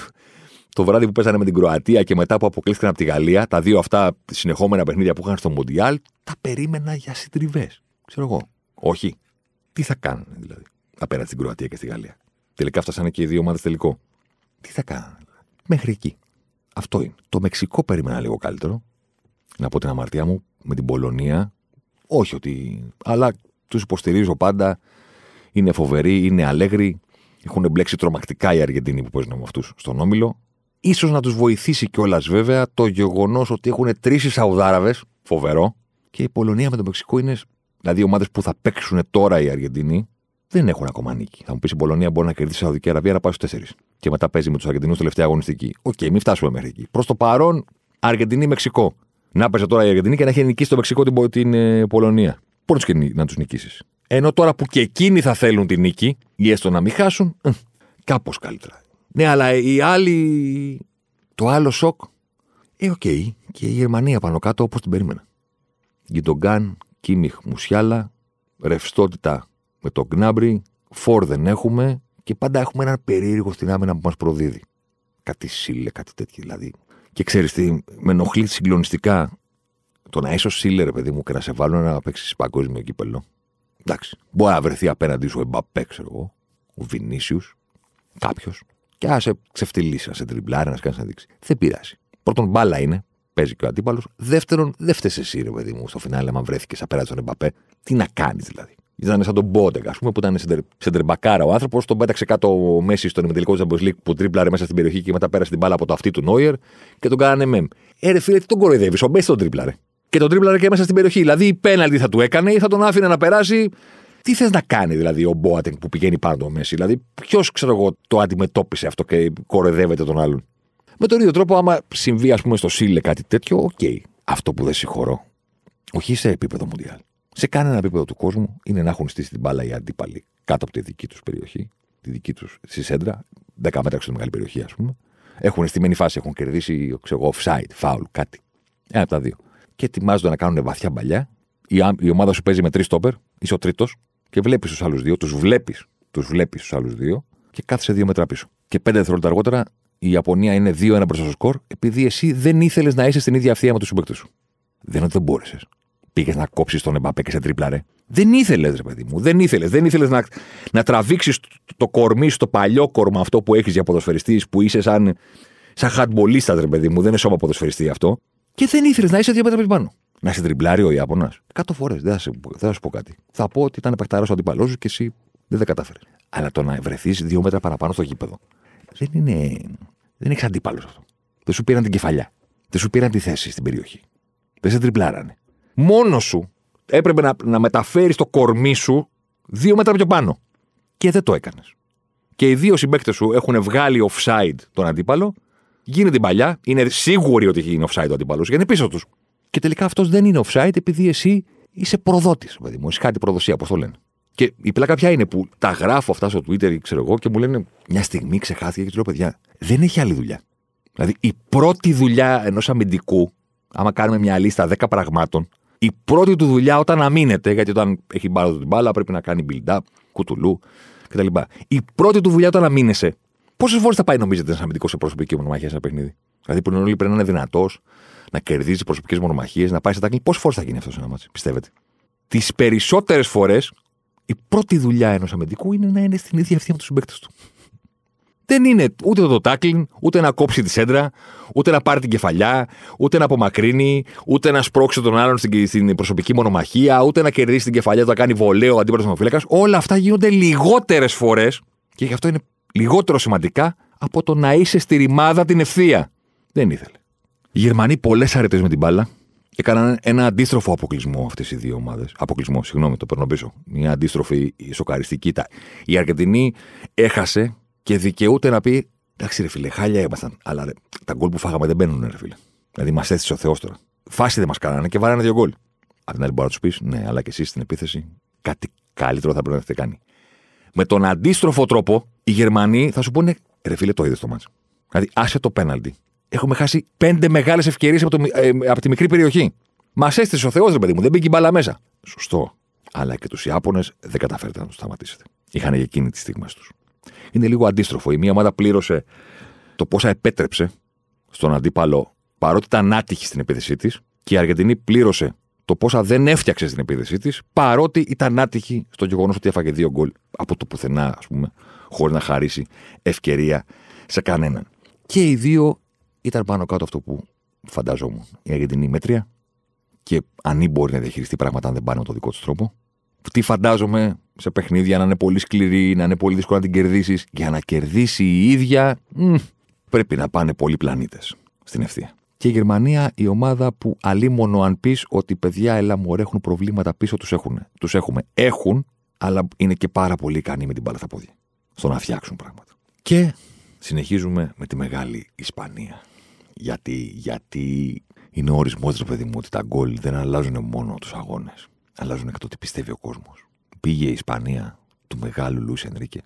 το βράδυ που παίζανε με την Κροατία και μετά που αποκλείστηκαν από τη Γαλλία, τα δύο αυτά συνεχόμενα παιχνίδια που είχαν στο Μουντιάλ, τα περίμενα για συντριβές. Ξέρω εγώ. Όχι. Τι θα κάνανε δηλαδή απέναντι στην Κροατία και στη Γαλλία. Τελικά φτάσανε και οι δύο ομάδες τελικό. Τι θα κάνανε. Μέχρι εκεί. Αυτό είναι. Το Μεξικό περίμενα λίγο καλύτερο. Να πω την αμαρτία μου με την Πολωνία. Όχι ότι. Αλλά τους υποστηρίζω πάντα. Είναι φοβεροί, είναι αλέγροι. Έχουν μπλέξει τρομακτικά οι Αργεντινοί που παίζουν με αυτούς στον όμιλο. Ίσως να τους βοηθήσει κιόλας βέβαια το γεγονός ότι έχουν 3 Σαουδάραβες. Φοβερό. Και η Πολωνία με το Μεξικό είναι. Δηλαδή, οι ομάδες που θα παίξουν τώρα οι Αργεντινοί δεν έχουν ακόμα νίκη. Θα μου πεις η Πολωνία μπορεί να κερδίσει η Σαουδική Αραβία να πάει στους 4. Και μετά παίζει με τους Αργεντινούς τελευταία αγωνιστική. Οκ, μην φτάσουμε μέχρι εκεί. Προς το παρόν, Αργεντινή-Μεξικό. Να παίζει τώρα η Αργεντινή και να έχει νικήσει το Μεξικό την Πολωνία. Πώς και να τους νικήσεις. Ενώ τώρα που και εκείνοι θα θέλουν την νίκη, ή έστω να μην χάσουν, κάπως καλύτερα. Ναι, αλλά οι άλλοι. Το άλλο σοκ. Οκ. Και η Γερμανία πάνω κάτω όπως την περίμενα. Γκιντογκάν, Κίμιχ, Μουσιάλα, ρευστότητα με τον Γκνάμπρι, Φορ δεν έχουμε και πάντα έχουμε έναν περίεργο στην άμυνα που μας προδίδει. Κάτι Σίλε, κάτι τέτοιο δηλαδή. Και ξέρεις τι, με ενοχλεί συγκλονιστικά το να είσαι ο Σίλερ, παιδί μου, και να σε βάλουν να παίξεις παγκόσμιο κύπελλο. Εντάξει. Μπορεί να βρεθεί απέναντι σου ο Εμπαπέ, ξέρω εγώ, ο Βινίσιους, κάποιος, και να σε ξεφτυλίσει, να σε τριμπλάρει, να σε κάνει να δείξει. Δεν πειράζει. Πρώτον, μπάλα είναι, παίζει και ο αντίπαλος. Δεύτερον, δεν φταίει εσύ, ρε παιδί μου, στο φινάλε, άμα βρέθηκες απέναντι στον Εμπαπέ. Τι να κάνεις δηλαδή. Ήταν σαν τον Μπόντεγκα, ας πούμε, που ήταν σε τρεμπακάρα ο άνθρωπος, τον πέταξε κάτω ο Μέσης στον ημιτελικό της Champions League που τρίπλαρε μέσα στην περιοχή και μετά πέρασε την μπάλα από το αυτί του Νόιερ και τον κάνανε μεμ. Ρε φίλε, τι τον κοροϊδεύεις, ο Μέσης τον τρίπλαρε. Και τον τρίπλαρε και μέσα στην περιοχή. Δηλαδή, η πέναλτι θα του έκανε ή θα τον άφηνε να περάσει Τι θες να κάνει δηλαδή ο Μπόατενγκ που πηγαίνει πάνω το Μέση? Δηλαδή, ποιος ξέρω εγώ το αντιμετώπισε αυτό και κοροϊδεύεται τον άλλον? Με τον ίδιο τρόπο, άμα συμβεί, ας πούμε, στο Σίλε κάτι τέτοιο, οκ. Okay. Αυτό που δεν συγχωρώ, όχι σε επίπεδο Μουντιάλ, σε κανένα επίπεδο του κόσμου, είναι να έχουν στήσει την μπάλα οι αντίπαλοι κάτω από τη δική τους περιοχή, τη δική τους στη σέντρα, 10 μέτρα έξω από τη μεγάλη περιοχή, ας πούμε. Έχουν στημένη φάση, έχουν κερδίσει, ξέρω, offside, foul, κάτι. Ένα από τα δύο. Και ετοιμάζονται να κάνουν βαθιά μπαλιά. Η ομάδα σου παίζει με 3 στόπερ, είσαι ο τρίτος, και βλέπεις τους άλλους δύο, τους βλέπεις τους άλλους δύο, και κάθεσαι 2 μέτρα πίσω. Και 5 δευτερόλεπτα αργότερα η Ιαπωνία είναι 2-1 μπροστά στο σκορ, επειδή εσύ δεν ήθελες να είσαι στην ίδια ευθεία με τους συμπαίκτες σου. Δεν είναι ότι δεν μπόρεσες. Πήγες να κόψεις τον Εμπαπέ και σε τριπλάρε. Δεν ήθελες, ρε παιδί μου. Δεν ήθελες να τραβήξεις το κορμί στο παλιό κορμα αυτό που έχεις για ποδοσφαιριστής, που είσαι σαν χατμπολίστας, ρε παιδί μου. Δεν είναι σώμα ποδοσφαιριστή αυτό. Και δεν ήθελες να είσαι 2 μέτρα πιο πάνω. Να σε τριπλάρει ο Ιάπωνας. 100 φορές. Δεν θα σου πω κάτι. Θα πω ότι ήταν παιχταράς ο αντίπαλός σου και εσύ δεν τα κατάφερες. Αλλά το να βρεθείς 2 μέτρα παραπάνω στο γήπεδο. Δεν έχεις αντίπαλος αυτό. Δεν σου πήραν την κεφαλιά. Δεν σου πήραν τη θέση στην περιοχή. Δεν σε τριπλάρανε. Μόνος σου έπρεπε να μεταφέρεις το κορμί σου 2 μέτρα πιο πάνω. Και δεν το έκανες. Και οι δύο συμπαίκτες σου έχουν βγάλει offside τον αντίπαλο. Γίνεται την παλιά. Είναι σίγουροι ότι γίνει offside ο αντίπαλος και είναι πίσω τους. Και τελικά αυτός δεν είναι offside επειδή εσύ είσαι προδότης, παιδί μου. Είσαι κάτι προδοσία, όπως το λένε. Και η πλάκα ποια είναι που τα γράφω αυτά στο Twitter, ξέρω εγώ, και μου λένε μια στιγμή ξεχάστηκε και του λέω, παιδιά, δεν έχει άλλη δουλειά. Δηλαδή η πρώτη δουλειά ενός αμυντικού, άμα κάνουμε μια λίστα 10 πραγμάτων, η πρώτη του δουλειά όταν αμήνεται, γιατί όταν έχει μπάλα την μπάλα πρέπει να κάνει build-up, κουτουλού κτλ. Η πρώτη του δουλειά όταν αμήνεσαι, πόσες φορές θα πάει, νομίζετε, ένας αμυντικός σε προσωπική μονομαχία σε ένα παιχνίδι? Δηλαδή που όλοι πρέπει να είναι δυνατός, να κερδίζει προσωπικές μονομαχίες, να πάει σε τάκλινγκ. Πόσες φορές θα γίνει αυτό σε ένα μάτσο, πιστεύετε? Τις περισσότερες φορές η πρώτη δουλειά ενός αμυντικού είναι να είναι στην ίδια ευθεία με τους συμπαίκτες του. Δεν είναι ούτε το τάκλιν, ούτε να κόψει τη σέντρα, ούτε να πάρει την κεφαλιά, ούτε να απομακρύνει, ούτε να σπρώξει τον άλλον στην προσωπική μονομαχία, ούτε να κερδίσει την κεφαλιά του, να κάνει βολέο αντίπαλος τερματοφύλακας. Όλα αυτά γίνονται λιγότερες φορές και γι' αυτό είναι λιγότερο σημαντικά από το να είσαι στη ρημάδα την ευθεία. Δεν ήθελε. Οι Γερμανοί πολλές αρετές με την μπάλα. Έκαναν ένα αντίστροφο αποκλεισμό αυτές οι δύο ομάδες. Αποκλεισμό, συγγνώμη, το παίρνω πίσω. Μια αντίστροφη σοκαριστική. Η Αργεντινή έχασε και δικαιούται να πει: εντάξει, ρε φίλε, χάλια ήμασταν. Αλλά ρε, τα γκολ που φάγαμε δεν μπαίνουν, ρε φίλε. Δηλαδή μας έστησε ο Θεός τώρα. Φάση δεν μας κάνανε και βάρανε 2 γκολ. Απ' την άλλη, μπορεί να τους πεις: ναι, αλλά και εσείς στην επίθεση κάτι καλύτερο θα πρέπει να έχετε κάνει. Με τον αντίστροφο τρόπο, οι Γερμανοί θα σου πούνε: ρε φίλε, το είδες το μάτς. Δηλαδή, άσε το πέναλτι. Έχουμε χάσει 5 μεγάλες ευκαιρίες από τη μικρή περιοχή. Μας έστησε ο Θεός, ρε παιδί μου, δεν μπήκε η μπάλα μέσα. Σωστό. Αλλά και τους Ιάπωνες δεν καταφέρετε να τους σταματήσετε. Είχαν για εκείνη τις στιγμές τους. Είναι λίγο αντίστροφο. Η μία ομάδα πλήρωσε το πόσα επέτρεψε στον αντίπαλο, παρότι ήταν άτυχη στην επίθεσή της, και η Αργεντινή πλήρωσε το πόσα δεν έφτιαξε στην επίθεσή της, παρότι ήταν άτυχη στο γεγονός ότι έφαγε 2 γκολ από το πουθενά, ας πούμε, χωρίς να χαρίσει ευκαιρία σε κανέναν. Και οι δύο. Ήταν πάνω κάτω αυτό που φανταζόμουν. Η Αργεντινή μέτρια και αν μπορεί να διαχειριστεί πράγματα αν δεν πάνε με τον δικό της τρόπο. Τι φαντάζομαι σε παιχνίδια να είναι πολύ σκληρή, να είναι πολύ δύσκολο να την κερδίσεις. Για να κερδίσει η ίδια, πρέπει να πάνε πολλοί πλανήτες στην ευθεία. Και η Γερμανία, η ομάδα που αλίμονο αν πεις ότι παιδιά, έλα μωρέ, έχουν προβλήματα πίσω, τους έχουμε. Έχουν, αλλά είναι και πάρα πολύ ικανοί με την μπάλα στα πόδια. Στο να φτιάξουν πράγματα. Και συνεχίζουμε με τη μεγάλη Ισπανία. Γιατί είναι ο ορισμός, ρε παιδί μου, ότι τα γκολ δεν αλλάζουν μόνο τους αγώνες. Αλλάζουν και το τι πιστεύει ο κόσμος. Πήγε η Ισπανία του μεγάλου Λουίς Ενρίκε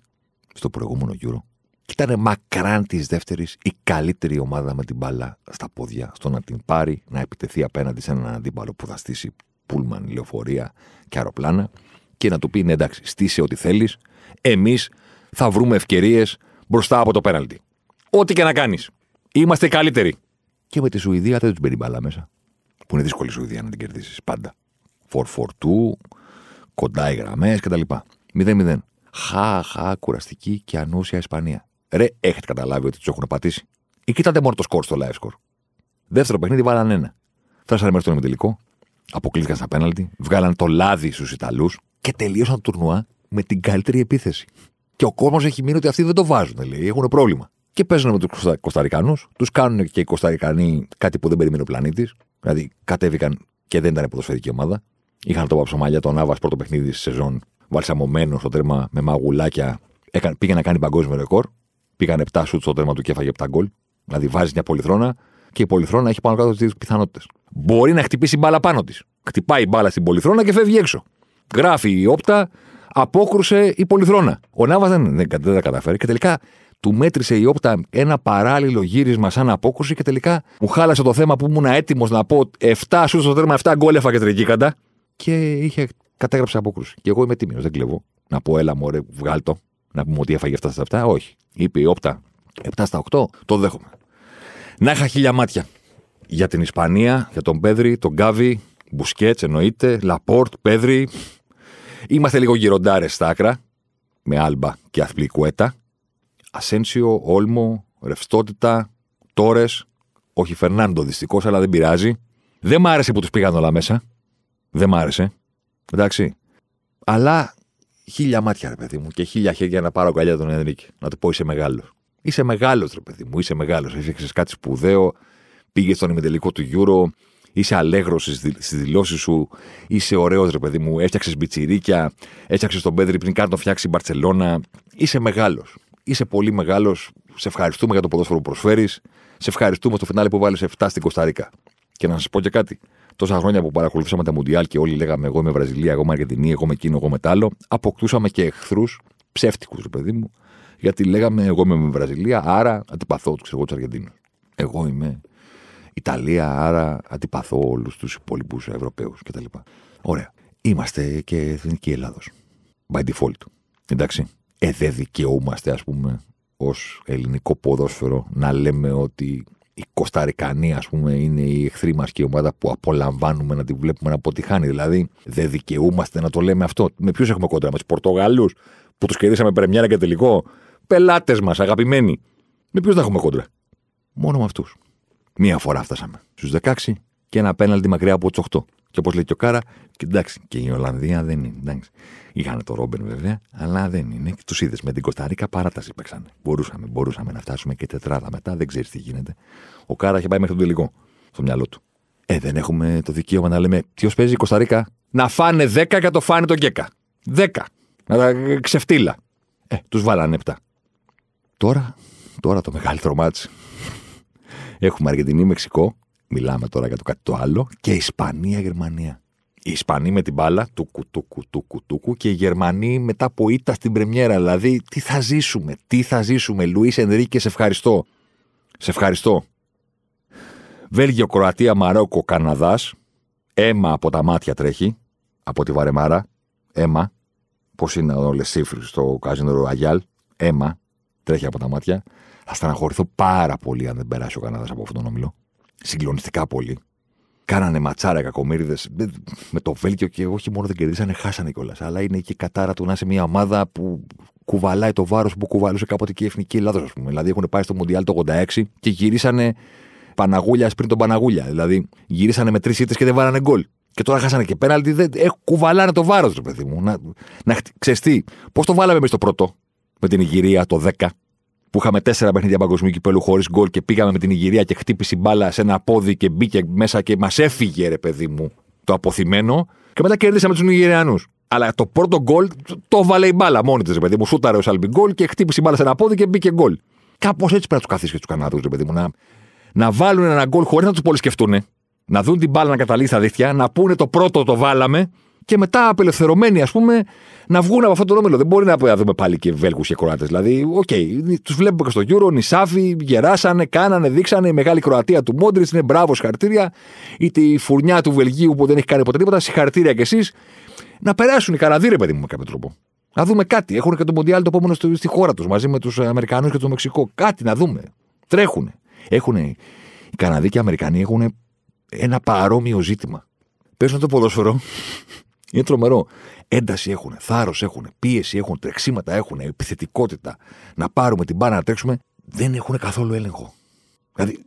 στο προηγούμενο Euro και ήταν μακράν της δεύτερης η καλύτερη ομάδα με την μπάλα στα πόδια στο να την πάρει, να επιτεθεί απέναντι σε έναν αντίπαλο που θα στήσει πούλμαν, λεωφορεία και αεροπλάνα και να του πει: ναι, εντάξει, στήσε ό,τι θέλεις. Εμείς θα βρούμε ευκαιρίες μπροστά από το πέναλτι. Ό,τι και να κάνεις. Είμαστε καλύτεροι. Και με τη Σουηδία δεν τους μπαίνει μπάλα μέσα. Που είναι δύσκολη η Σουηδία να την κερδίσεις πάντα. 4-4-2, κοντά οι γραμμές κτλ. 0-0. Κουραστική και ανούσια Ισπανία. Ρε, έχετε καταλάβει ότι τους έχουν πατήσει? Ή κοιτάτε μόνο το σκορ στο live score. Δεύτερο παιχνίδι βάλαν 1. Φτάσανε μέχρι τον ημιτελικό. Αποκλήθηκαν στα πέναλτι. Βγάλαν το λάδι στους Ιταλούς. Και τελείωσαν το τουρνουά με την καλύτερη επίθεση. Και ο κόσμος έχει μείνει ότι αυτοί δεν το βάζουν, λέει. Έχουν πρόβλημα. Και παίζουν με τους Κοσταρικανούς. Τους κάνουν και οι Κοσταρικανοί κάτι που δεν περίμενε ο πλανήτης. Δηλαδή κατέβηκαν και δεν ήταν ποδοσφαιρική ομάδα. Είχαν το παψωμάλια τον Νάβα πρώτο παιχνίδι τη σεζόν βαλσαμωμένο στο τέρμα με μαγουλάκια. Πήγε να κάνει παγκόσμιο ρεκόρ. Πήγαν 7 σουτ στο τέρμα του και έφαγε 7 γκολ. Δηλαδή βάζει μια πολυθρόνα και η πολυθρόνα έχει πάνω κάτω τις πιθανότητες. Μπορεί να χτυπήσει μπάλα πάνω της. Χτυπάει μπάλα στην πολυθρόνα και φεύγει έξω. Γράφει η όπτα, απόκρουσε η πολυθρόνα. Ο Νάβα δεν τα καταφέρει και τελικά του μέτρησε η όπτα ένα παράλληλο γύρισμα σαν απόκρουση και τελικά μου χάλασε το θέμα που ήμουν έτοιμος να πω 7 σουτ στο τέρμα, 7 γκολ έφαγε τρικίκαντα και είχε κατέγραψε απόκρουση. Και εγώ είμαι τίμιος, δεν κλεβώ. Να πω, έλα μωρέ, βγάλ' το. Να πούμε ότι έφαγε 7 στα 7. Όχι. Είπε η όπτα 7 στα 8. Το δέχομαι. Να είχα χίλια μάτια. Για την Ισπανία, για τον Πέδρι, τον Γκάβι, Μπουσκέτς εννοείται, Λαπόρτ, Πέδρι. Είμαστε λίγο γυροντάρες στα άκρα. Με Άλμπα και Αθπλικουέτα. Ασένσιο, Όλμο, ρευστότητα, Τόρες. Όχι Φερνάντο δυστυχώς, αλλά δεν πειράζει. Δεν μ' άρεσε που τους πήγαν όλα μέσα. Δεν μ' άρεσε. Εντάξει. Αλλά. Χίλια μάτια, ρε παιδί μου, και χίλια χέρια να πάρω αγκαλιά τον Ενρίκη. Να του πω: είσαι μεγάλος. Είσαι μεγάλος, ρε παιδί μου, είσαι μεγάλος. Έφτιαξες κάτι σπουδαίο, πήγες στον ημιτελικό του Euro, είσαι αλέγρος στις δηλώσεις σου, είσαι ωραίος, ρε παιδί μου. Έφτιαξες μπιτσιρίκια, έφτιαξες τον Πέδρι πριν καν τον φτιάξει η Μπαρτσελώνα. Είσαι μεγάλος. Είσαι πολύ μεγάλος. Σε ευχαριστούμε για το ποδόσφαιρο που προσφέρεις. Σε ευχαριστούμε στο φινάλε που βάλεις 7 στην Κοσταρίκα. Και να σας πω και κάτι. Τόσα χρόνια που παρακολουθούσαμε τα Μουντιάλ και όλοι λέγαμε: εγώ είμαι Βραζιλία, εγώ είμαι Αργεντινή, εγώ είμαι εκείνο, εγώ είμαι τ' άλλο. Αποκτούσαμε και εχθρούς ψεύτικους, ρε παιδί μου, γιατί λέγαμε: εγώ είμαι Βραζιλία, άρα αντιπαθώ τους Αργεντίνους. Εγώ είμαι Ιταλία, άρα αντιπαθώ όλους τους υπόλοιπους Ευρωπαίους κτλ. Ωραία. Είμαστε και Εθνική Ελλάδος. By default. Εντάξει. Δεν δικαιούμαστε, ας πούμε, ως ελληνικό ποδόσφαιρο να λέμε ότι. Οι Κοσταρικανοί, ας πούμε, είναι οι εχθροί μας και η ομάδα που απολαμβάνουμε να τη βλέπουμε να αποτυχάνει. Δηλαδή, δεν δικαιούμαστε να το λέμε αυτό. Με ποιους έχουμε κόντρα, με τους Πορτογάλους που τους κερδίσαμε πρεμιέρα και τελικό. Πελάτες μας, αγαπημένοι. Με ποιους να έχουμε κόντρα. Μόνο με αυτούς. Μία φορά φτάσαμε στους 16 και ένα πέναλτι μακριά από τους 8. Και όπως λέει και ο Κάρα, εντάξει, και η Ολλανδία δεν είναι. Εντάξει. Είχαν το Ρόμπεν βέβαια, αλλά δεν είναι. Και τους είδες με την Κοσταρίκα παράταση παίξανε. Μπορούσαμε να φτάσουμε και τετράδα μετά, δεν ξέρεις τι γίνεται. Ο Κάρα είχε πάει μέχρι τον τελικό, στο μυαλό του. Δεν έχουμε το δικαίωμα να λέμε ποιος παίζει η Κοσταρίκα. Να φάνε 10 και το φάνε τον Γκέκα. 10. Να τα ξεφτύλα. Τους βάλανε 7. Τώρα το μεγαλύτερο μάτς. Έχουμε Αργεντινή-Μεξικό. Μιλάμε τώρα για το κάτι το άλλο. Και Ισπανία-Γερμανία. Οι Ισπανοί με την μπάλα, τούκου, και οι Γερμανοί μετά από ήττα στην πρεμιέρα. Δηλαδή, τι θα ζήσουμε. Λουίς Ενρίκε, σε ευχαριστώ. Σε ευχαριστώ. Βέλγιο, Κροατία, Μαρόκο, Καναδάς. Αίμα από τα μάτια τρέχει. Από τη βαρεμάρα. Αίμα. Πώς είναι όλες σύφρους στο Καζίνο Ρογιάλ. Αίμα. Τρέχει από τα μάτια. Θα στεναχωρηθώ πάρα πολύ αν δεν περάσει ο Καναδάς από αυτόν τον όμιλο. Συγκλονιστικά πολύ. Κάνανε ματσάρα κακομοίριδες με το Βέλγιο και όχι μόνο δεν κερδίσανε, χάσανε κιόλας. Αλλά είναι και η κατάρα του να είσαι μια ομάδα που κουβαλάει το βάρος που κουβαλούσε κάποτε και η Εθνική Ελλάδος, ας πούμε. Δηλαδή έχουν πάει στο Μουντιάλ το 86 και γυρίσανε Παναγούλια πριν τον Παναγούλια. Δηλαδή γυρίσανε με 3 ήττες και δεν βάλανε γκολ. Και τώρα χάσανε και πέναλτι. Κουβαλάνε το βάρος, ρε παιδί μου. Ξεστεί. Πώς το βάλαμε εμείς το πρώτο με την Ιγυρία το 10. Που είχαμε 4 παιχνίδια παγκοσμίου κυπέλου χωρίς γκολ και πήγαμε με την Ιγυρία και χτύπησε μπάλα σε ένα πόδι και μπήκε μέσα και μας έφυγε, ρε παιδί μου, το αποθυμένο. Και μετά κερδίσαμε τους Νιγηριανούς. Αλλά το πρώτο γκολ το βάλε η μπάλα μόνη της, ρε παιδί μου. Σούταρε ο Σάλμπι γκολ και χτύπησε μπάλα σε ένα πόδι και μπήκε γκολ. Κάπως έτσι πρέπει να τους καθίσει και τους Καναδούς, ρε παιδί μου. Να βάλουν ένα γκολ χωρίς να τους πολύ σκεφτούνε. Να δουν την μπάλα να καταλήγει στα δίχτυα, να πούνε το πρώτο το βάλαμε. Και μετά απελευθερωμένοι, ας πούμε, να βγουν από αυτό το όμιλο. Δεν μπορεί να δούμε πάλι και Βέλγους και Κροάτες. Δηλαδή, τους βλέπουμε και στο Euro, νησάφοι, γεράσανε, κάνανε, δείξανε. Η μεγάλη Κροατία του Μόντριτς είναι μπράβο, συγχαρητήρια. Ή τη φουρνιά του Βελγίου που δεν έχει κάνει ποτέ τίποτα, συγχαρητήρια κι εσείς. Να περάσουν οι Καναδοί, ρε παιδί μου, με κάποιο τρόπο. Να δούμε κάτι. Έχουν και το Μοντιάλ το επόμενο στη χώρα τους μαζί με τους Αμερικανούς και το Μεξικό. Κάτι να δούμε. Τρέχουν. Οι Καναδοί και οι Αμερικανοί έχουν ένα παρόμοιο ζήτημα. Παίζουν το ποδόσφαιρο. Είναι τρομερό. Ένταση έχουν, θάρρος έχουν, πίεση έχουν, τρεξίματα έχουν, επιθετικότητα. Να πάρουμε την μπάρα να τρέξουμε. Δεν έχουν καθόλου έλεγχο. Δηλαδή,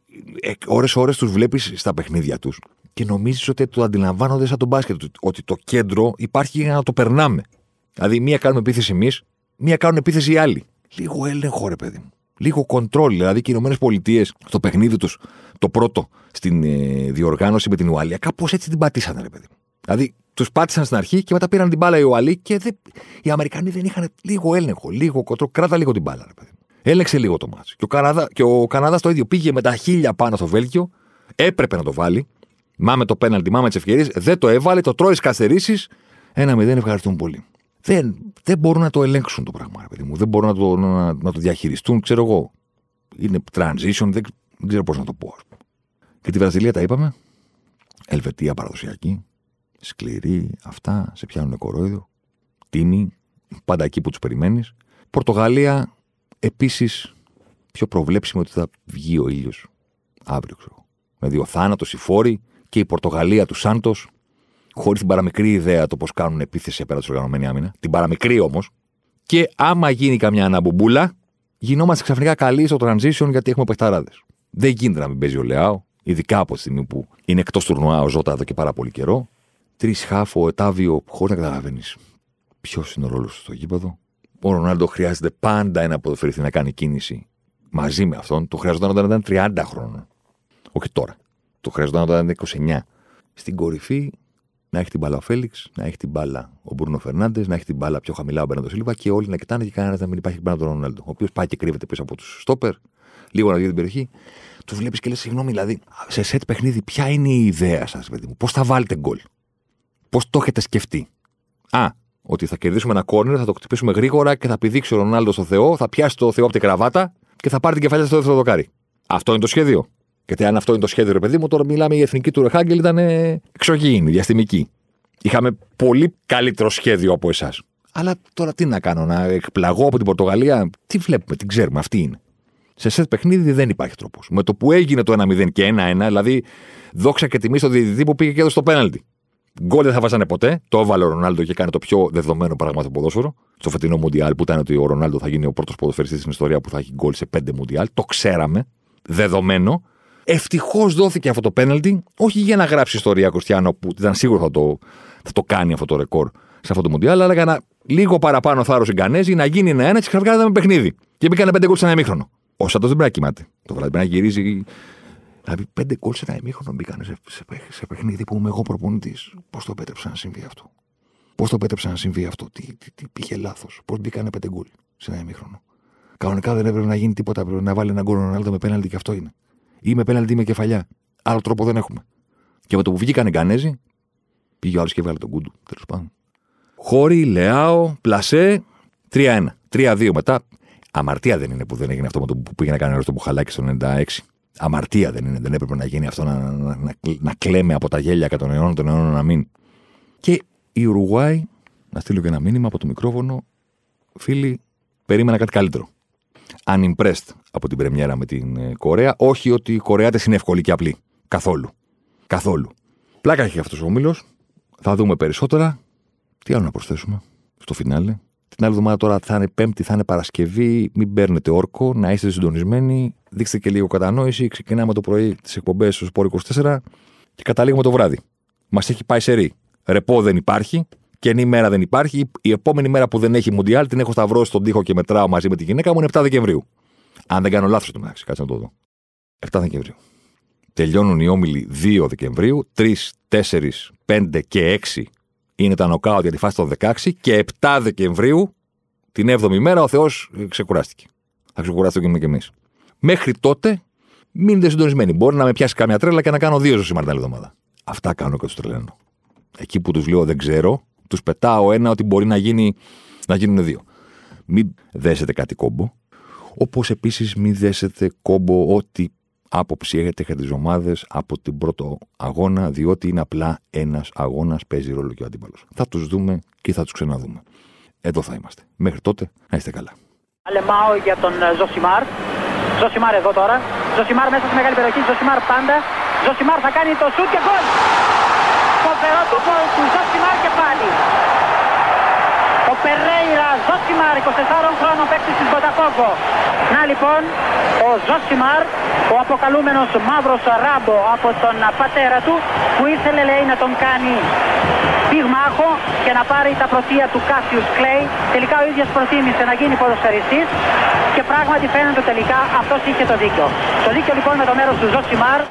ώρες τους βλέπεις στα παιχνίδια τους και νομίζεις ότι το αντιλαμβάνονται σαν τον μπάσκετ. Ότι το κέντρο υπάρχει για να το περνάμε. Δηλαδή, μία κάνουμε επίθεση εμείς, μία κάνουν επίθεση οι άλλοι. Λίγο έλεγχο, ρε παιδί μου. Λίγο control. Δηλαδή, και οι ΗΠΑ στο παιχνίδι τους, το πρώτο στην διοργάνωση με την Ουαλία, κάπως έτσι την πατήσανε, ρε παιδί μου. Δηλαδή, Τους πάτησαν στην αρχή και μετά πήραν την μπάλα οι Ουαλοί και οι Αμερικανοί δεν είχαν λίγο έλεγχο, λίγο κοντρό. Κράτα λίγο την μπάλα, ρε παιδί. Έλεξε λίγο το μάτς. Και ο Καναδάς το ίδιο πήγε με τα 1000 πάνω στο Βέλγιο. Έπρεπε να το βάλει. Μάμε το πέναλτι, μάμε τις ευκαιρίες. Δεν το έβαλε, το τρώει καθυστερήσεις. 1-0, ευχαριστούμε πολύ. Δεν μπορούν να το ελέγξουν το πράγμα, ρε παιδί μου. Δεν μπορούν να το διαχειριστούν, ξέρω εγώ. Είναι transition, δεν ξέρω πώς να το πω. Και τη Βραζιλία τα είπαμε. Ελβετία παραδοσιακή. Σκληρή, αυτά, σε πιάνουν κορόιδο. Τίμη, πάντα εκεί που τους περιμένεις. Πορτογαλία, επίσης, πιο προβλέψιμο ότι θα βγει ο ήλιος αύριο, ξέρω. Δηλαδή ο θάνατος, οι φόροι και η Πορτογαλία του Σάντος, χωρίς την παραμικρή ιδέα το πώς κάνουν επίθεση απέναντι στην οργανωμένη άμυνα. Την παραμικρή όμως. Και άμα γίνει καμιά αναμπουμπούλα, γινόμαστε ξαφνικά καλοί στο transition γιατί έχουμε παιχταράδες. Δεν γίνεται να μην παίζει ο Λεάο, ειδικά από τη στιγμή που είναι εκτός τουρνουά ο Ζώτα εδώ και πάρα πολύ καιρό. Τρεις χάφ, ο Ετάβιο, χωρίς να καταλαβαίνεις ποιος είναι ο ρόλος του στο γήπεδο. Ο Ρονάλντο χρειάζεται πάντα ένα ποδοσφαιριστή να κάνει κίνηση μαζί με αυτόν. Το χρειαζόταν όταν ήταν 30 χρόνων. Όχι τώρα. Το χρειαζόταν όταν ήταν 29. Στην κορυφή να έχει την μπάλα ο Φέλιξ, να έχει την μπάλα ο Μπρούνο Φερνάντες, να έχει την μπάλα πιο χαμηλά ο Μπέρναντο Σίλβα και όλοι να κοιτάνε και κανένας να μην υπάρχει πάνω από τον Ρονάλντο. Ο οποίος πάει και κρύβεται πίσω από τους στόπερ, λίγο να βγει την περιοχή. Του βλέπεις και λες, συγγνώμη, δηλαδή σε σετ παιχνίδι, ποια είναι η ιδέα σας, παιδί μου, πώς θα βάλετε γκολ. Πώς το έχετε σκεφτεί. Ότι θα κερδίσουμε ένα κόρνερ, θα το χτυπήσουμε γρήγορα και θα πηδήξει ο Ρονάλντο στο Θεό, θα πιάσει το Θεό από την κραβάτα και θα πάρει την κεφαλιά στο δεύτερο δοκάρι. Αυτό είναι το σχέδιο. Γιατί αν αυτό είναι το σχέδιο, ρε παιδί μου, τώρα μιλάμε η εθνική του Ρεχάγκελ ήταν εξωγήινη, διαστημική. Είχαμε πολύ καλύτερο σχέδιο από εσάς. Αλλά τώρα τι να κάνω, να εκπλαγώ από την Πορτογαλία. Τι βλέπουμε, την ξέρουμε, αυτή είναι. Σε σετ παιχνίδι δεν υπάρχει τρόπος. Με το που έγινε το 1-0 και 1-1, δηλαδή δόξα και τιμή στον διαιτητή που πήγε και έδωσε το πέναλτι. Γκολ δεν θα βάζανε ποτέ. Το έβαλε ο Ρονάλντο και κάνει το πιο δεδομένο πράγμα στο ποδόσφαιρο. Στο φετινό Μουντιάλ που ήταν ότι ο Ρονάλντο θα γίνει ο πρώτος ποδοσφαιριστής στην ιστορία που θα έχει γκολ σε 5 Μουντιάλ. Το ξέραμε. Δεδομένο. Ευτυχώς δόθηκε αυτό το πέναλτι. Όχι για να γράψει ιστορία Κριστιανό που ήταν σίγουρο θα το κάνει αυτό το ρεκόρ σε αυτό το Μουντιάλ. Αλλά έκανα λίγο παραπάνω θάρρος οι Γκανέζοι να γίνει ένα και ξαφνικά ήταν παιχνίδι. Και μπήκανε 5 γκολ σε ένα ημίχρονο. Ο Σάντος δεν πρέπει να κοιμάται. Το βράδυ πρέπει να γυρίζει. Δηλαδή, 5 γκολ σε ένα ημίχρονο μπήκαν σε παιχνίδι που είμαι εγώ προπονητής. Πώς το επέτρεψα να συμβεί αυτό. Τι πήγε λάθος. Πώς μπήκανε 5 γκολ σε ένα ημίχρονο. Κανονικά δεν έπρεπε να γίνει τίποτα. Πρέπει να βάλει ένα γκολ ο Ρονάλντο με πέναλτι και αυτό είναι. Ή με πέναλτι ή με κεφαλιά. Άλλο τρόπο δεν έχουμε. Και με το που βγήκαν οι Γκανέζοι, πήγε ο άλλος και βάλε τον κούντου. Τέλος πάντων. Χόρι, Λεάο, Πλασέ, 3-1. 3-2 μετά. Αμαρτία δεν είναι που δεν έγινε αυτό με το που πήγε να κάνει το μπουχαλάκι στο 96. Αμαρτία δεν είναι, δεν έπρεπε να γίνει αυτό να κλαίμε από τα γέλια κατά τον αιώνα, να μην. Και η Ουρουάη, να στείλω και ένα μήνυμα από το μικρόφωνο, φίλοι, περίμενα κάτι καλύτερο. Unimpressed από την πρεμιέρα με την Κορέα, όχι ότι οι Κορεάτες είναι εύκολοι και απλοί. Καθόλου. Καθόλου. Πλάκα έχει αυτός ο όμιλος, θα δούμε περισσότερα. Τι άλλο να προσθέσουμε στο φινάλε. Την άλλη εβδομάδα τώρα θα είναι Πέμπτη, θα είναι Παρασκευή. Μην παίρνετε όρκο, να είστε συντονισμένοι. Δείξτε και λίγο κατανόηση. Ξεκινάμε το πρωί τις εκπομπές στο Σπορ 24 και καταλήγουμε το βράδυ. Μας έχει πάει σε ρί. Ρεπό δεν υπάρχει, καινή μέρα δεν υπάρχει. Η επόμενη μέρα που δεν έχει Μουντιάλ την έχω σταυρώσει στον τοίχο και μετράω μαζί με τη γυναίκα μου είναι 7 Δεκεμβρίου. Αν δεν κάνω λάθος το μεταξύ, κάτσε να το δω. 7 Δεκεμβρίου. Τελειώνουν οι όμιλοι 2 Δεκεμβρίου, 3, 4, 5 και 6. Είναι τα νοκάουτ για τη φάση των 16 και 7 Δεκεμβρίου, την 7η μέρα, ο Θεός ξεκουράστηκε. Θα ξεκουράστηκε και εμείς. Μέχρι τότε, μείνετε συντονισμένοι. Μπορεί να με πιάσει κάμια τρέλα και να κάνω 2 Ζοσιμάρ την εβδομάδα. Αυτά κάνω και τους τρελαίνω. Εκεί που τους λέω δεν ξέρω, τους πετάω ένα ότι μπορεί να γίνουν 2. Μην δέσετε κάτι κόμπο. Όπως επίσης μην δέσετε κόμπο ό,τι άποψη έχετε για τις ομάδες από τον πρώτο αγώνα, διότι είναι απλά ένας αγώνας, παίζει ρόλο και ο αντίπαλος. Θα τους δούμε και θα τους ξαναδούμε. Εδώ θα είμαστε. Μέχρι τότε να είστε καλά. Αλεμάω για τον Ζοσιμάρ. Ζοσιμάρ εδώ τώρα. Ζοσιμάρ μέσα στη μεγάλη περιοχή. Ζοσιμάρ πάντα. Ζοσιμάρ θα κάνει το σουτ και γκολ. Φοβερό το γκολ του Ζοσιμάρ και πάλι. Ο Περέιρα Ζοσιμάρ, 24 χρόνων παίκτης της Βοτακόβο. Να λοιπόν, ο Ζοσιμάρ, ο αποκαλούμενος μαύρος ράμπο από τον πατέρα του, που ήθελε λέει να τον κάνει πυγμάχο και να πάρει τα πρωτεία του Cassius Clay. Τελικά ο ίδιος προτίμησε να γίνει ποδοσφαιριστής και πράγματι φαίνεται τελικά αυτός είχε το δίκιο. Το δίκιο λοιπόν με το μέρος του Ζοσιμάρ.